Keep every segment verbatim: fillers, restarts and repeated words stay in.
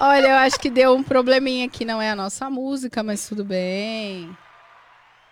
Olha, eu acho que deu um probleminha aqui. Não é a nossa música, mas tudo bem.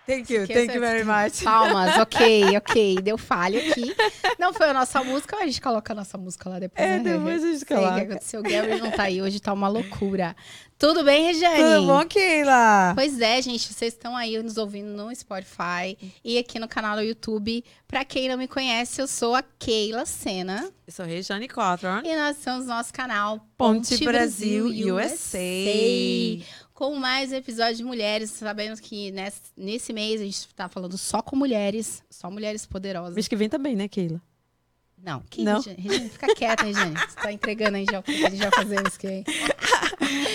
Thank you, thank you very much. Palmas, ok, ok. Deu falha aqui. Não foi a nossa música, mas a gente coloca a nossa música lá depois. É, né, depois a gente coloca. O que aconteceu? O Gary não tá aí hoje, tá uma loucura. Tudo bem, Regiane? Tudo bom, Keila? Pois é, gente. Vocês estão aí nos ouvindo no Spotify e aqui no canal do YouTube. Pra quem não me conhece, eu sou a Keila Senna. Eu sou a Regiane Cotter. E nós somos no nosso canal Ponte, Ponte Brasil, Brasil U S A. U S A. Com mais um episódio de mulheres, sabendo que nesse, nesse mês a gente tá falando só com mulheres, só mulheres poderosas. Mês que vem também, né, Keila? Não, que não. Regiane, Regiane, fica quieta, Regiane. Você tá entregando aí já o que a gente vai fazer isso aqui.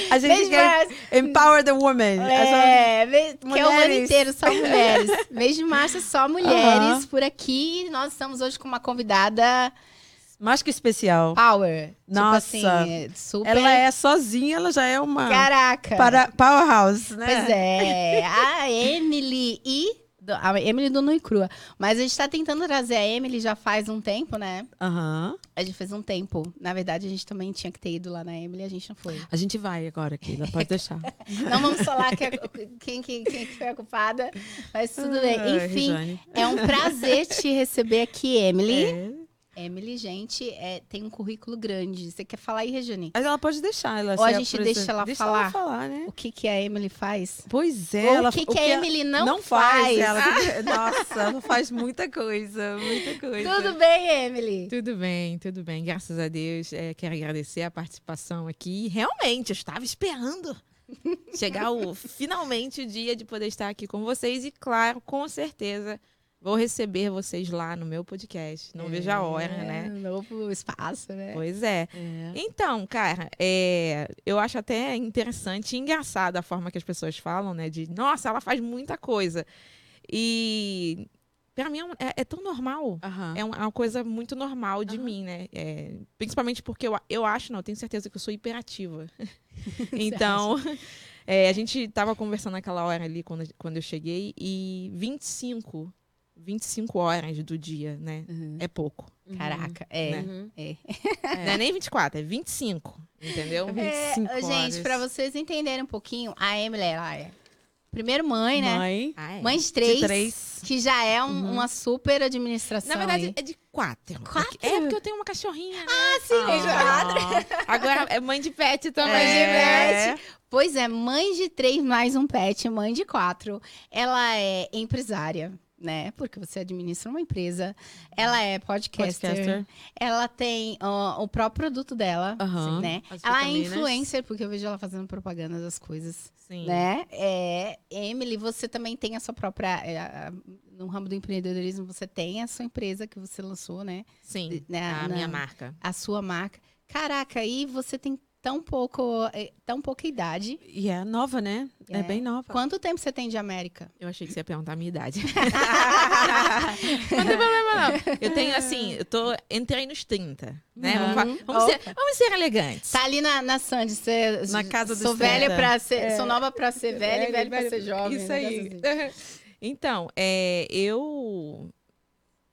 A gente mês quer março... empower the woman. É, é só... que é o ano inteiro, só mulheres. Mês de março, só mulheres. Uhum. Por aqui, nós estamos hoje com uma convidada... mais que especial. Power. Nossa. Tipo assim, super... ela é sozinha, ela já é uma... Caraca. Para... powerhouse, né? Pois é. A Emilly e... a Emilly do Nu Crua. Mas a gente tá tentando trazer a Emilly já faz um tempo, né? Aham. Uhum. A gente fez um tempo. Na verdade, a gente também tinha que ter ido lá na Emilly, a gente não foi. A gente vai agora, Keila, pode deixar. Não vamos falar que é, quem, quem, quem foi a culpada, mas tudo bem. Ah, enfim, Regiane, é um prazer te receber aqui, Emilly. É. Emilly, gente, é, tem um currículo grande. Você quer falar aí, Regiane? Mas ela pode deixar. Ela, ou a gente deixa ela deixa falar, ela falar né? O que, que a Emilly faz. Pois é. Ou ela, o que, que, o que a Emilly não, não faz. faz. Ela, nossa, ela faz muita coisa, muita coisa. Tudo bem, Emilly? Tudo bem, tudo bem. Graças a Deus. É, quero agradecer a participação aqui. Realmente, eu estava esperando chegar o, finalmente o dia de poder estar aqui com vocês. E claro, com certeza... vou receber vocês lá no meu podcast. Não é, vejo a hora, né? Novo espaço, né? Pois é. é. Então, cara, é, eu acho até interessante e engraçada a forma que as pessoas falam, né? De, nossa, ela faz muita coisa. E... pra mim, é, é tão normal. Uhum. É uma coisa muito normal de uhum. mim, né? É, principalmente porque eu, eu acho, não, eu tenho certeza que eu sou hiperativa. Então... é, a gente tava conversando naquela hora ali, quando, quando eu cheguei, e vinte e cinco horas do dia, né? Uhum. É pouco. Caraca, é, né? Uhum. é. é. Não é nem vinte e quatro, é vinte e cinco, entendeu? É, vinte e cinco gente, para vocês entenderem um pouquinho, a Emilly, ela é primeiro mãe, né? Mãe. Ah, é. Mãe de três, de três, que já é um, uhum. uma super administração. Na verdade, aí. É de quatro. Quatro? É porque eu tenho uma cachorrinha, né? Ah, sim, oh. é de quatro. Agora é mãe de pet também. É. Mãe de pet. Pois é, mãe de três mais um pet, mãe de quatro. Ela é empresária, né? Porque você administra uma empresa. Ela é podcaster. podcaster. Ela tem uh, o próprio produto dela, uhum. né? As ela é influencer, porque eu vejo ela fazendo propaganda das coisas, Sim. né? É, Emilly, você também tem a sua própria... É, no ramo do empreendedorismo, você tem a sua empresa que você lançou, né? Sim, de, né? a Na, minha marca. A sua marca. Caraca, e você tem tão, pouco, tão pouca idade. E é nova, né? É. é bem nova. Quanto tempo você tem de América? Eu achei que você ia perguntar a minha idade. Não tem problema, não. Eu tenho, assim, eu tô, entrei nos trinta, né? Uhum. Vamos, vamos, ser, vamos ser elegantes. Tá ali na, na Sandy, você... Na casa do Sou velha pra ser, é. Sou nova pra ser velha é, e velha, velha pra ser jovem. Isso aí. Assim. Então, é, eu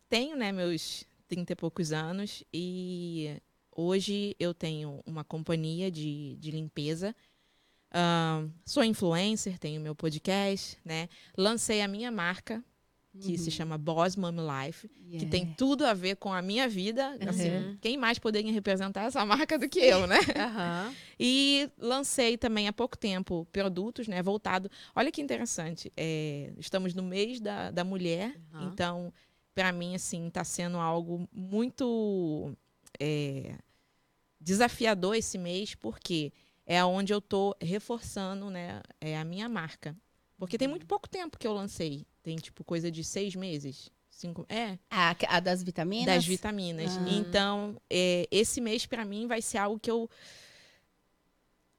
tenho, né, meus trinta e poucos anos e... hoje eu tenho uma companhia de, de limpeza, uh, sou influencer, tenho meu podcast, né? Lancei a minha marca, que uhum. se chama Boss Mom Life, yeah. que tem tudo a ver com a minha vida. Uhum. Assim, quem mais poderia representar essa marca do que eu, né? Uhum. E lancei também há pouco tempo produtos, né? Voltado... olha que interessante, é, estamos no mês da, da mulher, uhum. então, para mim, assim, tá sendo algo muito... É, desafiador esse mês, porque é onde eu tô reforçando, né, é a minha marca. Porque tem muito pouco tempo que eu lancei. Tem, tipo, coisa de seis meses. Cinco, é. A, a das vitaminas? Das vitaminas. Ah. Então, é, esse mês, para mim, vai ser algo que eu...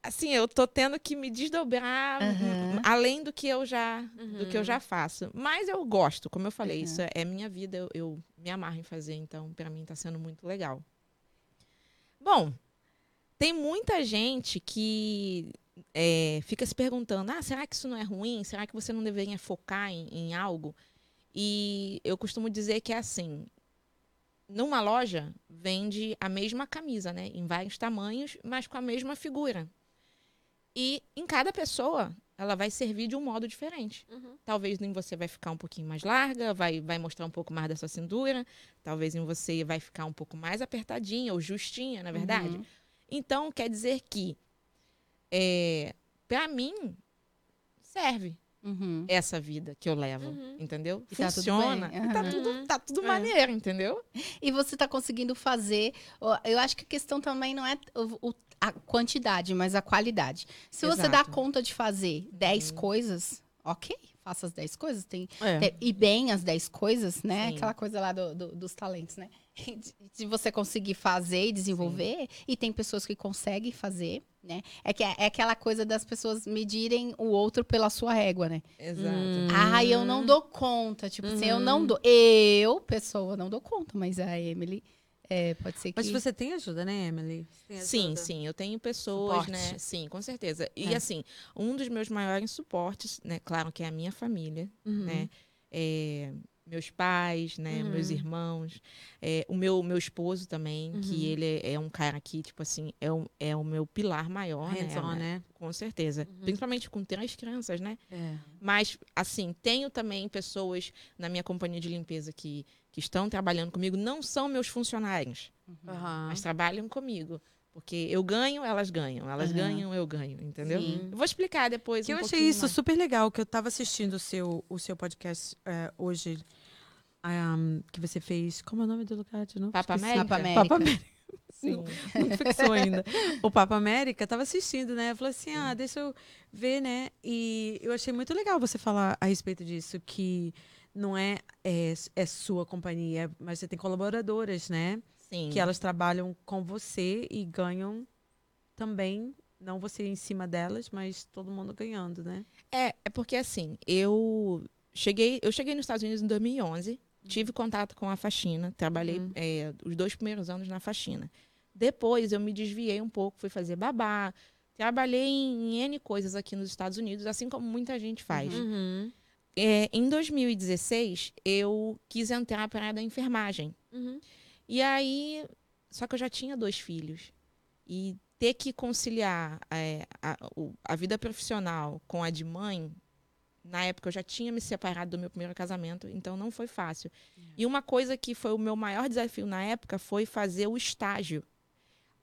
assim, eu tô tendo que me desdobrar uhum. além do que eu já uhum. do que eu já faço. Mas eu gosto, como eu falei, uhum. isso é, é minha vida, eu, eu me amarro em fazer, então para mim tá sendo muito legal. Bom, tem muita gente que é, fica se perguntando, ah, será que isso não é ruim? Será que você não deveria focar em, em algo? E eu costumo dizer que é assim, numa loja, vende a mesma camisa, né? Em vários tamanhos, mas com a mesma figura. E em cada pessoa, ela vai servir de um modo diferente. Uhum. Talvez em você vai ficar um pouquinho mais larga, vai, vai mostrar um pouco mais da sua cintura. Talvez em você vai ficar um pouco mais apertadinha ou justinha, na verdade. Uhum. Então, quer dizer que, é, pra mim, serve. Uhum. Essa vida que eu levo, uhum. entendeu? E funciona. Tá uhum. E tá tudo, tá tudo uhum. maneiro, entendeu? E você tá conseguindo fazer... Eu acho que a questão também não é a quantidade, mas a qualidade. Se Exato. Você dá conta de fazer dez uhum. coisas, ok, faça as dez coisas. Tem, é. tem, e bem as dez coisas, né? Sim. Aquela coisa lá do, do, dos talentos, né? Se você conseguir fazer e desenvolver, Sim. e tem pessoas que conseguem fazer, né? É, que é, é aquela coisa das pessoas medirem o outro pela sua régua, né? Exato. Hum. Ah, eu não dou conta. Tipo, uhum. assim, eu não dou. Eu, pessoa, não dou conta, mas a Emilly. É, pode ser que... Mas você tem ajuda, né, Emilly? Ajuda. Sim, sim. Eu tenho pessoas, suporte. Né? Sim, com certeza. E, é. assim, um dos meus maiores suportes, né? Claro que é a minha família, uhum. né? É, meus pais, né? Uhum. Meus irmãos. É, o meu, meu esposo também, uhum. que ele é, é um cara que, tipo assim, é o, é o meu pilar maior, né? Hands-on, né? Com certeza. Uhum. Principalmente com três crianças, né? É. Mas, assim, tenho também pessoas na minha companhia de limpeza que... que estão trabalhando comigo, não são meus funcionários, uhum. mas trabalham comigo. Porque eu ganho, elas ganham. Elas uhum. ganham, eu ganho, entendeu? Sim. Eu vou explicar depois que um pouquinho. Eu achei isso mais. Super legal, que eu estava assistindo o seu, o seu podcast é, hoje, um, que você fez... Como é o nome do lugar de novo? Papa América. Papa América. Papa América. Sim. Não, não fixou ainda. O Papa América estava assistindo, né? Falou assim, Sim. ah, deixa eu ver, né? E eu achei muito legal você falar a respeito disso, que... Não é, é, é sua companhia, mas você tem colaboradoras, né? Sim. Que elas trabalham com você e ganham também, não você em cima delas, mas todo mundo ganhando, né? É, é porque assim, eu cheguei, eu cheguei nos Estados Unidos em dois mil e onze, tive contato com a faxina, trabalhei uhum. é, os dois primeiros anos na faxina. Depois eu me desviei um pouco, fui fazer babá, trabalhei em N coisas aqui nos Estados Unidos, assim como muita gente faz. Uhum. É, em dois mil e dezesseis, eu quis entrar para a área da enfermagem. Uhum. E aí, só que eu já tinha dois filhos. E ter que conciliar é, a, a vida profissional com a de mãe, na época eu já tinha me separado do meu primeiro casamento, então não foi fácil. Uhum. E uma coisa que foi o meu maior desafio na época foi fazer o estágio.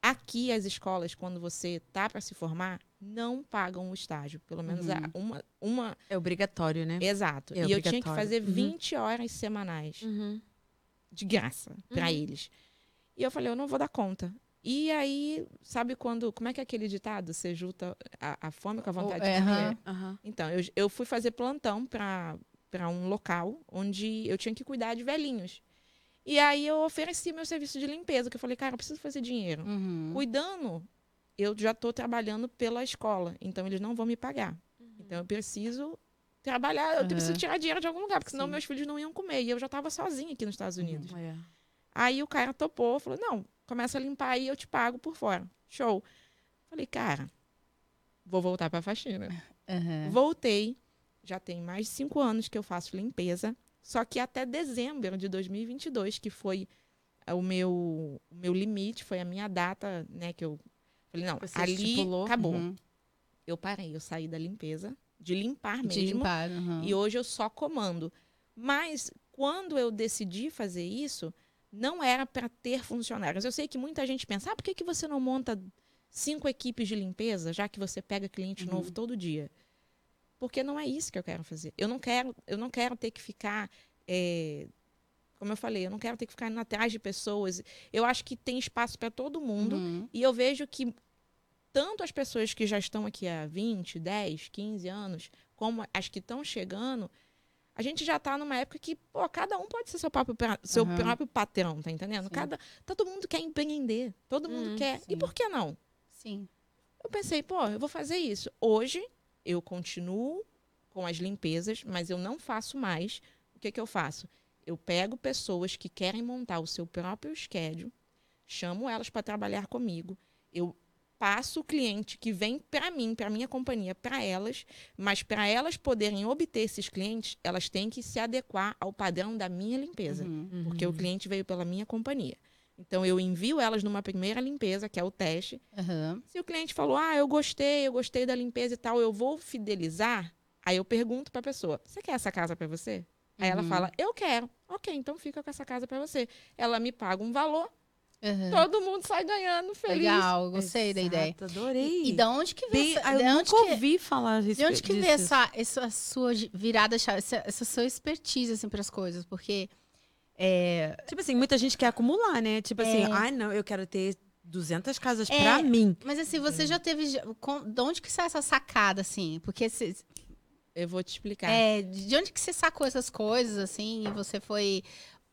Aqui, as escolas, quando você está para se formar, não pagam o estágio. Pelo menos uhum. uma, uma... É obrigatório, né? Exato. É e eu tinha que fazer vinte uhum. horas semanais uhum. de graça uhum. para eles. E eu falei, eu não vou dar conta. E aí, sabe quando... Como é que é aquele ditado? Você junta a, a fome com a vontade oh, de comer. É, uhum. Então, eu, eu fui fazer plantão para para um local onde eu tinha que cuidar de velhinhos. E aí, eu ofereci meu serviço de limpeza, que eu falei, cara, eu preciso fazer dinheiro. Uhum. Cuidando... eu já estou trabalhando pela escola, então eles não vão me pagar. Uhum. Então eu preciso trabalhar, eu uhum. preciso tirar dinheiro de algum lugar, porque senão Sim. meus filhos não iam comer. E eu já estava sozinha aqui nos Estados Unidos. Uhum. É. Aí o cara topou, falou, não, começa a limpar aí, eu te pago por fora. Show. Falei, cara, vou voltar para a faxina. Uhum. Voltei, já tem mais de cinco anos que eu faço limpeza, só que até dezembro de dois mil e vinte e dois, que foi o meu, o meu limite, foi a minha data, né, que eu... Falei, não, Você ali estipulou. Acabou. Uhum. Eu parei, eu saí da limpeza, de limpar mesmo. De limpar, uhum. E hoje eu só comando. Mas quando eu decidi fazer isso, não era para ter funcionários. Eu sei que muita gente pensa, ah, por que, que você não monta cinco equipes de limpeza, já que você pega cliente uhum. novo todo dia? Porque não é isso que eu quero fazer. Eu não quero, eu não quero ter que ficar... É, como eu falei, eu não quero ter que ficar atrás de pessoas. Eu acho que tem espaço para todo mundo. Uhum. E eu vejo que tanto as pessoas que já estão aqui há vinte, dez, quinze anos, como as que estão chegando, a gente já está numa época que, pô, cada um pode ser seu próprio, seu uhum. próprio patrão, tá entendendo? Cada, todo mundo quer empreender, todo mundo uhum, quer. Sim. E por que não? Sim. Eu pensei, pô, eu vou fazer isso. Hoje, eu continuo com as limpezas, mas eu não faço mais. O que que eu faço? Eu pego pessoas que querem montar o seu próprio schedule, chamo elas para trabalhar comigo, eu passo o cliente que vem para mim, para minha companhia, para elas, mas para elas poderem obter esses clientes, elas têm que se adequar ao padrão da minha limpeza, uhum, uhum. porque o cliente veio pela minha companhia. Então, eu envio elas numa primeira limpeza, que é o teste. Uhum. Se o cliente falou, ah, eu gostei, eu gostei da limpeza e tal, eu vou fidelizar, aí eu pergunto para a pessoa, você quer essa casa para você? Aí uhum. ela fala, eu quero. Ok, então fica com essa casa para você. Ela me paga um valor, uhum. todo mundo sai ganhando, feliz. Legal, gostei Exato, da ideia. Adorei. E, e de onde que veio essa... Eu de nunca onde ouvi que, falar disso. De onde que veio essa, essa sua virada, essa, essa sua expertise assim, para as coisas? Porque... É... Tipo assim, muita gente quer acumular, né? Tipo é... assim, ai ah, não, eu quero ter duzentas casas é... pra mim. Mas assim, você hum. já teve... De onde que saiu essa sacada, assim? Porque... Se... Eu vou te explicar. É, de onde que você sacou essas coisas, assim? E você foi...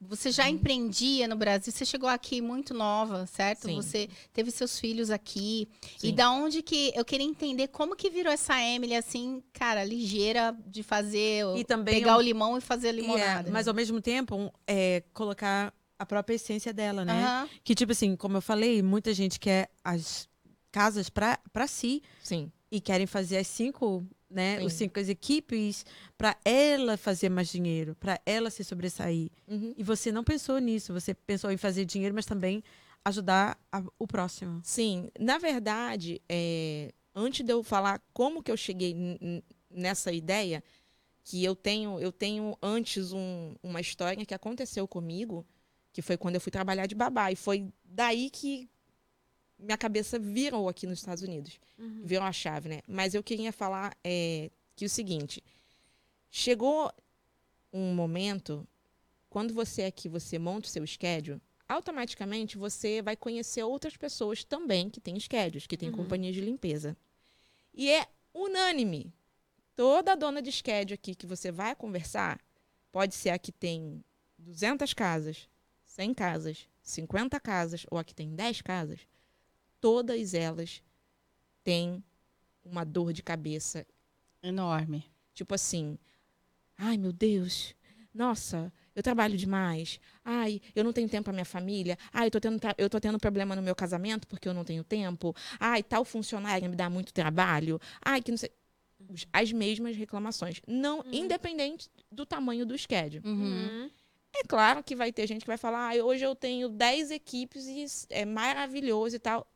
Você já hum. empreendia no Brasil? Você chegou aqui muito nova, certo? Sim. Você teve seus filhos aqui. Sim. E da onde que... Eu queria entender como que virou essa Emilly, assim, cara, ligeira de fazer... E também pegar um... o limão e fazer a limonada. É, mas, ao mesmo tempo, é, colocar a própria essência dela, né? Uhum. Que, tipo assim, como eu falei, muita gente quer as casas pra, pra si. Sim. E querem fazer as cinco... Né? Os cinco as equipes para ela fazer mais dinheiro, para ela se sobressair. Uhum. E você não pensou nisso, você pensou em fazer dinheiro, mas também ajudar a, o próximo. Sim, na verdade, é, antes de eu falar como que eu cheguei n- n- nessa ideia, que eu tenho, eu tenho antes um, uma história que aconteceu comigo, que foi quando eu fui trabalhar de babá, e foi daí que minha cabeça virou aqui nos Estados Unidos. Uhum. Virou a chave, né? Mas eu queria falar é, que o seguinte. Chegou um momento, quando você aqui, você monta o seu schedule, automaticamente você vai conhecer outras pessoas também que têm schedules, que têm uhum. companhias de limpeza. E é unânime. Toda dona de schedule aqui que você vai conversar, pode ser a que tem duzentas casas, cem casas, cinquenta casas, ou a que tem dez casas, todas elas têm uma dor de cabeça enorme. Tipo assim, ai, meu Deus, nossa, eu trabalho demais. Ai, eu não tenho tempo para minha família. Ai, eu tô, tendo, eu tô tendo problema no meu casamento porque eu não tenho tempo. Ai, tal funcionária me dá muito trabalho. Ai, que não sei... As mesmas reclamações, não uhum. independente do tamanho do schedule. Uhum. É claro que vai ter gente que vai falar, ah, hoje eu tenho dez equipes e é maravilhoso e tal.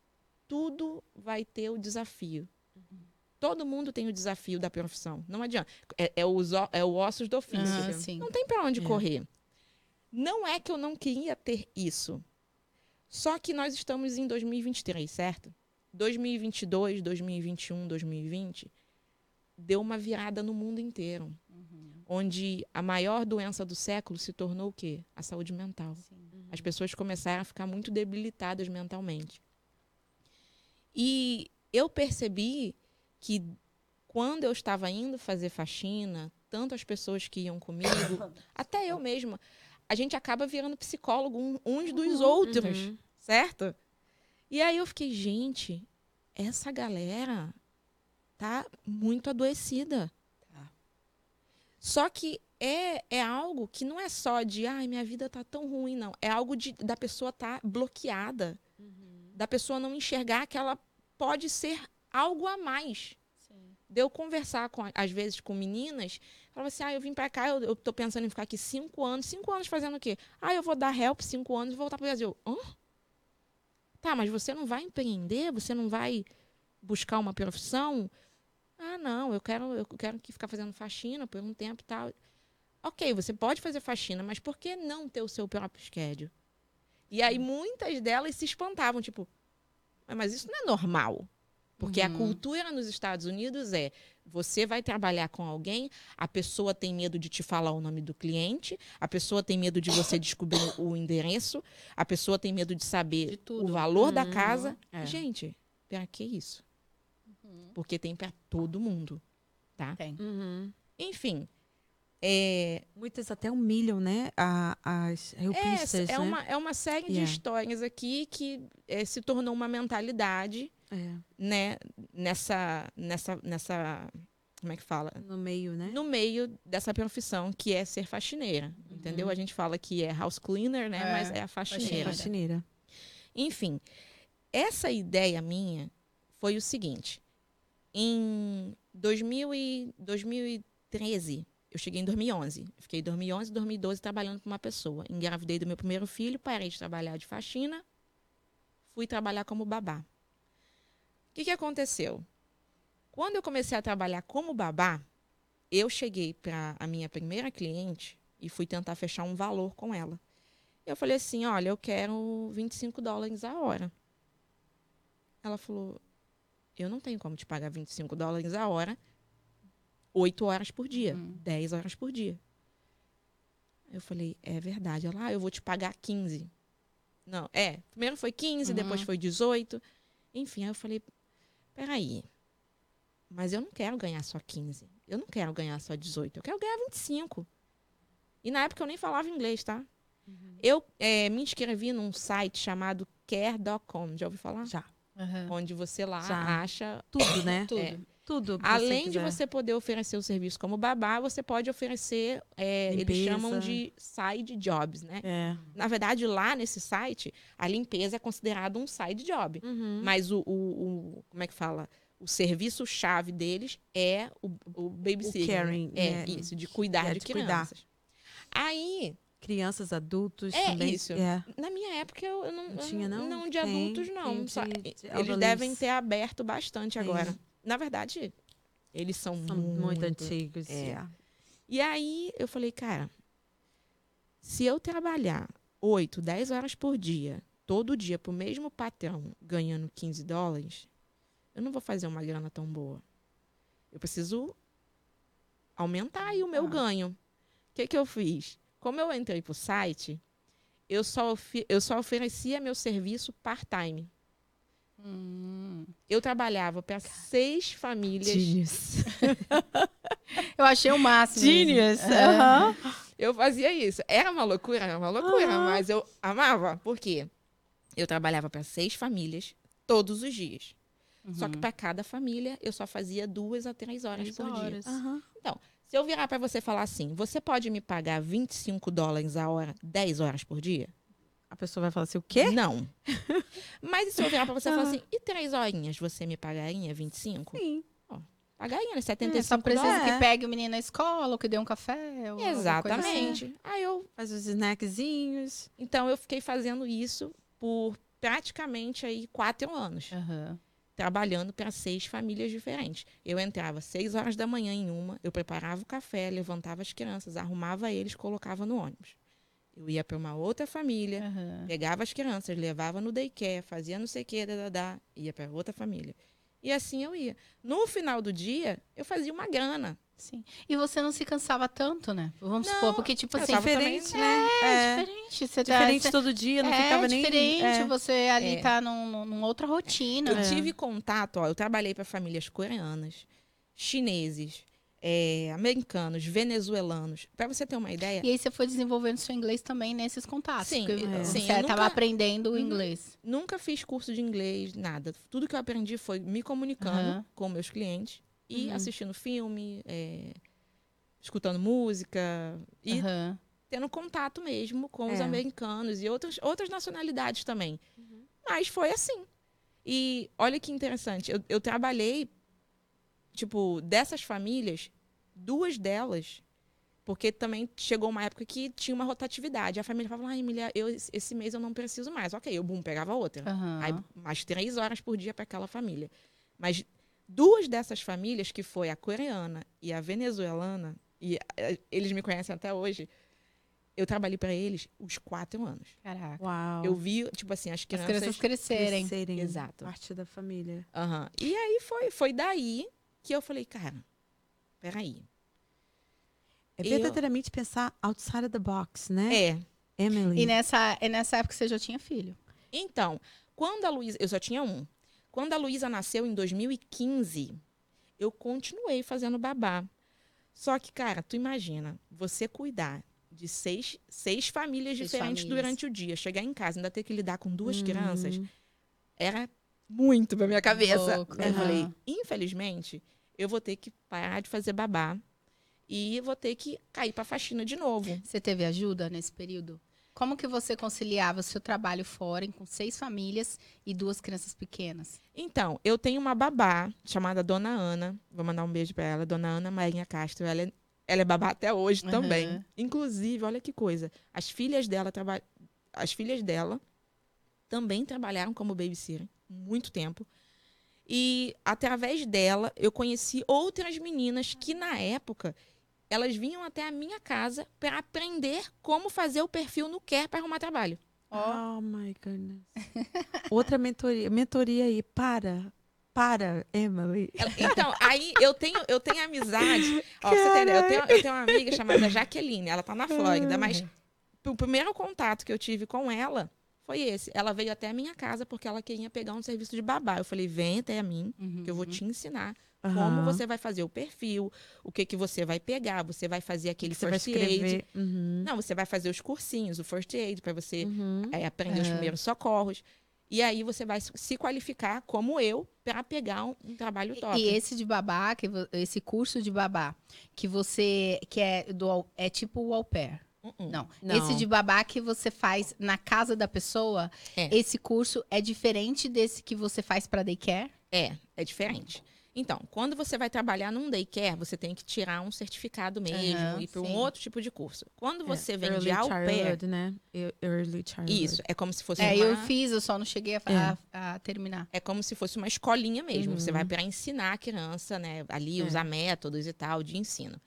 Tudo vai ter o desafio. Uhum. Todo mundo tem o desafio da profissão. Não adianta. É, é, os, é o ossos do ofício. Ah, não tem para onde é. correr. Não é que eu não queria ter isso. Só que nós estamos em dois mil e vinte e três, certo? dois mil e vinte e dois, dois mil e vinte e um, dois mil e vinte, deu uma virada no mundo inteiro. Onde a maior doença do século se tornou o quê? A saúde mental. Sim, uhum. As pessoas começaram a ficar muito debilitadas mentalmente. E eu percebi que quando eu estava indo fazer faxina, tanto as pessoas que iam comigo, até eu mesma, a gente acaba virando psicólogo uns dos uhum, outros, uhum. certo? E aí eu fiquei, gente, essa galera tá muito adoecida. Só que é, é algo que não é só de, ai, minha vida tá tão ruim, não. É algo de, da pessoa estar tá bloqueada, uhum. da pessoa não enxergar que ela pode ser algo a mais. Sim. De eu conversar, com, às vezes, com meninas, falava assim, ah, eu vim pra cá, eu, eu tô pensando em ficar aqui cinco anos. Cinco anos fazendo o quê? Ah, eu vou dar help cinco anos e voltar pro Brasil. Hã? Tá, mas você não vai empreender? Você não vai buscar uma profissão? Ah, não, eu quero, eu quero que ficar fazendo faxina por um tempo e tal. Ok, você pode fazer faxina, mas por que não ter o seu próprio schedule? E aí muitas delas se espantavam, tipo, mas isso não é normal. Porque uhum. a cultura nos Estados Unidos é, você vai trabalhar com alguém, a pessoa tem medo de te falar o nome do cliente, a pessoa tem medo de você descobrir o endereço, a pessoa tem medo de saber de o valor uhum. da casa. É. Gente, pra que isso? Porque tem para todo mundo, tá? Tem. Uhum. Enfim. É... Muitas até humilham, né? A, as helpistas, é, é, né? Uma, é uma série yeah. de histórias aqui que é, se tornou uma mentalidade, é. né? Nessa, nessa, nessa... Como é que fala? No meio, né? No meio dessa profissão que é ser faxineira, uhum. entendeu? A gente fala que é house cleaner, né? É. Mas é a faxineira. faxineira. Enfim, essa ideia minha foi o seguinte. Em dois mil e treze, eu cheguei em dois mil e onze. Fiquei em dois mil e onze e dois mil e doze trabalhando com uma pessoa. Engravidei do meu primeiro filho, parei de trabalhar de faxina, fui trabalhar como babá. O que, que aconteceu? Quando eu comecei a trabalhar como babá, eu cheguei para a minha primeira cliente e fui tentar fechar um valor com ela. Eu falei assim, olha, eu quero vinte e cinco dólares a hora. Ela falou, eu não tenho como te pagar vinte e cinco dólares a hora, oito horas por dia, hum. dez horas por dia. Eu falei, é verdade. Ela, ah, eu vou te pagar quinze. Não, é, primeiro foi quinze, uhum. depois foi dezoito. Enfim, aí eu falei, peraí, mas eu não quero ganhar só quinze. Eu não quero ganhar só dezoito, eu quero ganhar vinte e cinco. E na época eu nem falava inglês, tá? Uhum. Eu é, me inscrevi num site chamado care ponto com. Já ouviu falar? Já. Uhum. Onde você lá Já. acha... Tudo, né? Tudo. É. Tudo que Além você de você poder oferecer o serviço como babá, você pode oferecer... É, eles chamam de side jobs, né? É. Na verdade, lá nesse site, a limpeza é considerada um side job. Uhum. Mas o, o, o... Como é que fala? O serviço-chave deles é o, o babysitting. O caring. É, é isso, de cuidar é, de, de crianças. Cuidar. Aí... Crianças, adultos é também. Isso. É. Na minha época, eu não, não tinha, não? Não de tem, adultos, não. Tem, Só, de, de eles adolescentes. Devem ter aberto bastante tem. Agora. Na verdade, eles são, são muito, muito antigos. É. E aí, eu falei, cara, se eu trabalhar oito, dez horas por dia, todo dia, pro mesmo patrão, ganhando quinze dólares, eu não vou fazer uma grana tão boa. Eu preciso aumentar aí o meu ah. ganho. O que que eu fiz? Como eu entrei para o site, eu só, ofe- eu só oferecia meu serviço part-time. Hum. Eu trabalhava para seis famílias. Genius. Eu achei o máximo. Genius. Uhum. Eu fazia isso. Era uma loucura, era uma loucura, uhum. mas eu amava. Por quê? Eu trabalhava para seis famílias todos os dias. Uhum. Só que para cada família, eu só fazia duas a três horas três por horas. dia. Uhum. Então... Se eu virar para você falar assim, você pode me pagar vinte e cinco dólares a hora, dez horas por dia? A pessoa vai falar assim, o quê? Não. Mas e se eu virar para você e ah. falar assim, e três horinhas você me pagaria vinte e cinco? Sim. Ó, pagaria, né? setenta e cinco é, só precisa dólares. Que pegue o menino na escola, ou que dê um café. Ou exatamente. Assim. Aí eu... Faz os snackzinhos. Então, eu fiquei fazendo isso por praticamente aí quatro anos. Aham. Uhum. Trabalhando para seis famílias diferentes. Eu entrava seis horas da manhã em uma, eu preparava o café, levantava as crianças, arrumava eles, colocava no ônibus. Eu ia para uma outra família, uhum. pegava as crianças, levava no daycare, fazia não sei o que, dadadá, ia para outra família. E assim eu ia. No final do dia, eu fazia uma grana. Sim. E você não se cansava tanto, né? Vamos não, supor, porque tipo assim, diferente, também, né? É, é, diferente. Você diferente tá, todo dia, não é, ficava nem... É, diferente, você ali é. tá num, numa outra rotina. Eu é. tive contato, ó, eu trabalhei para famílias coreanas, chineses, é, americanos, venezuelanos, para você ter uma ideia. E aí você foi desenvolvendo seu inglês também nesses contatos. Sim, porque, é. sim. Você estava aprendendo o inglês. Nunca fiz curso de inglês, nada. Tudo que eu aprendi foi me comunicando uhum. com meus clientes. E uhum. assistindo filme, é, escutando música e uhum. tendo contato mesmo com é. os americanos e outros, outras nacionalidades também. Uhum. Mas foi assim. E olha que interessante, eu, eu trabalhei, tipo, dessas famílias, duas delas, porque também chegou uma época que tinha uma rotatividade. A família falava, ah, Emília, eu, esse mês eu não preciso mais. Ok, eu boom, pegava outra. Uhum. Aí mais três horas por dia para aquela família. Mas... Duas dessas famílias, que foi a coreana e a venezuelana, e eles me conhecem até hoje, eu trabalhei para eles os quatro anos. Caraca. Uau. Eu vi, tipo assim, as crianças... As crianças crescerem. crescerem. Exato. Parte da família. Uhum. E aí foi, foi daí que eu falei, cara, peraí. É verdadeiramente eu... pensar outside the box, né? É. Emily. E nessa, e nessa época você já tinha filho? Então, quando a Luísa... Eu só tinha um. Quando a Luísa nasceu, em dois mil e quinze, eu continuei fazendo babá. Só que, cara, tu imagina, você cuidar de seis, seis famílias seis diferentes famílias. durante o dia, chegar em casa, ainda ter que lidar com duas uhum. crianças, era muito pra minha cabeça. Pouco. Eu uhum. falei, infelizmente, eu vou ter que parar de fazer babá e vou ter que cair pra faxina de novo. Você teve ajuda nesse período? Como que você conciliava o seu trabalho fora, com seis famílias e duas crianças pequenas? Então, eu tenho uma babá chamada Dona Ana. Vou mandar um beijo para ela. Dona Ana Marinha Castro. Ela é, ela é babá até hoje, uhum, também. Inclusive, olha que coisa. As filhas dela, traba... As filhas dela também trabalharam como babysitter muito tempo. E, através dela, eu conheci outras meninas que, na época... Elas vinham até a minha casa para aprender como fazer o perfil no Care para arrumar trabalho. Oh, oh my goodness. Outra mentoria, mentoria aí. Para, para, Emily. Então, aí eu tenho, eu tenho amizade. Ó, você tem, eu, tenho, eu tenho uma amiga chamada Jaqueline. Ela tá na Flórida, mas o primeiro contato que eu tive com ela foi esse. Ela veio até a minha casa porque ela queria pegar um serviço de babá. Eu falei, vem até a mim, uhum, que eu vou te ensinar. Como, uhum, você vai fazer o perfil, o que, que você vai pegar, você vai fazer aquele você first aid. Uhum. Não, você vai fazer os cursinhos, o first aid, para você, uhum, é, aprender, é, os primeiros socorros. E aí você vai se qualificar, como eu, para pegar um, um trabalho top. E esse de babá, que, esse curso de babá, que você que é, do, é tipo o au pair. Uh-uh. Não. Não, esse de babá que você faz na casa da pessoa, é, esse curso é diferente desse que você faz para daycare? É, é diferente. Então, quando você vai trabalhar num daycare, você tem que tirar um certificado mesmo, uhum, e ir para um outro tipo de curso. Quando você é, vem de au pair... né? Early childhood. Isso, é como se fosse é, uma... É, eu fiz, eu só não cheguei a, é. a, a terminar. É como se fosse uma escolinha mesmo. Uhum. Você vai para ensinar a criança, né? Ali, é. usar métodos e tal de ensino.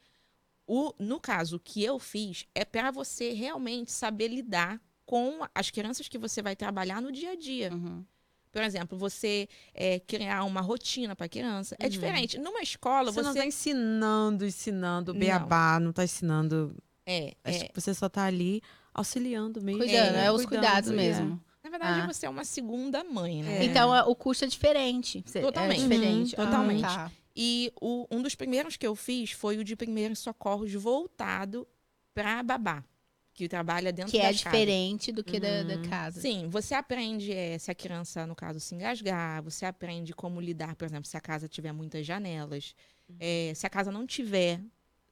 O, no caso, o que eu fiz é para você realmente saber lidar com as crianças que você vai trabalhar no dia a dia. Uhum. Por exemplo, você é, criar uma rotina para a criança. É, uhum, diferente. Numa escola, você... Você não está ensinando, ensinando o beabá, não está ensinando... É, é. Você só está ali auxiliando mesmo. Cuidando, é, é os cuidando, cuidados mesmo. É. Na verdade, ah. você é uma segunda mãe, né? É. Então, o curso é diferente. Totalmente. É diferente. Uhum, totalmente. Ah, tá. E o, um dos primeiros que eu fiz foi o de primeiros socorros voltado para babá. Que trabalha dentro da casa. Que é diferente do que, uhum, da, da casa. Sim, você aprende é, se a criança, no caso, se engasgar, você aprende como lidar, por exemplo, se a casa tiver muitas janelas, uhum, é, se a casa não tiver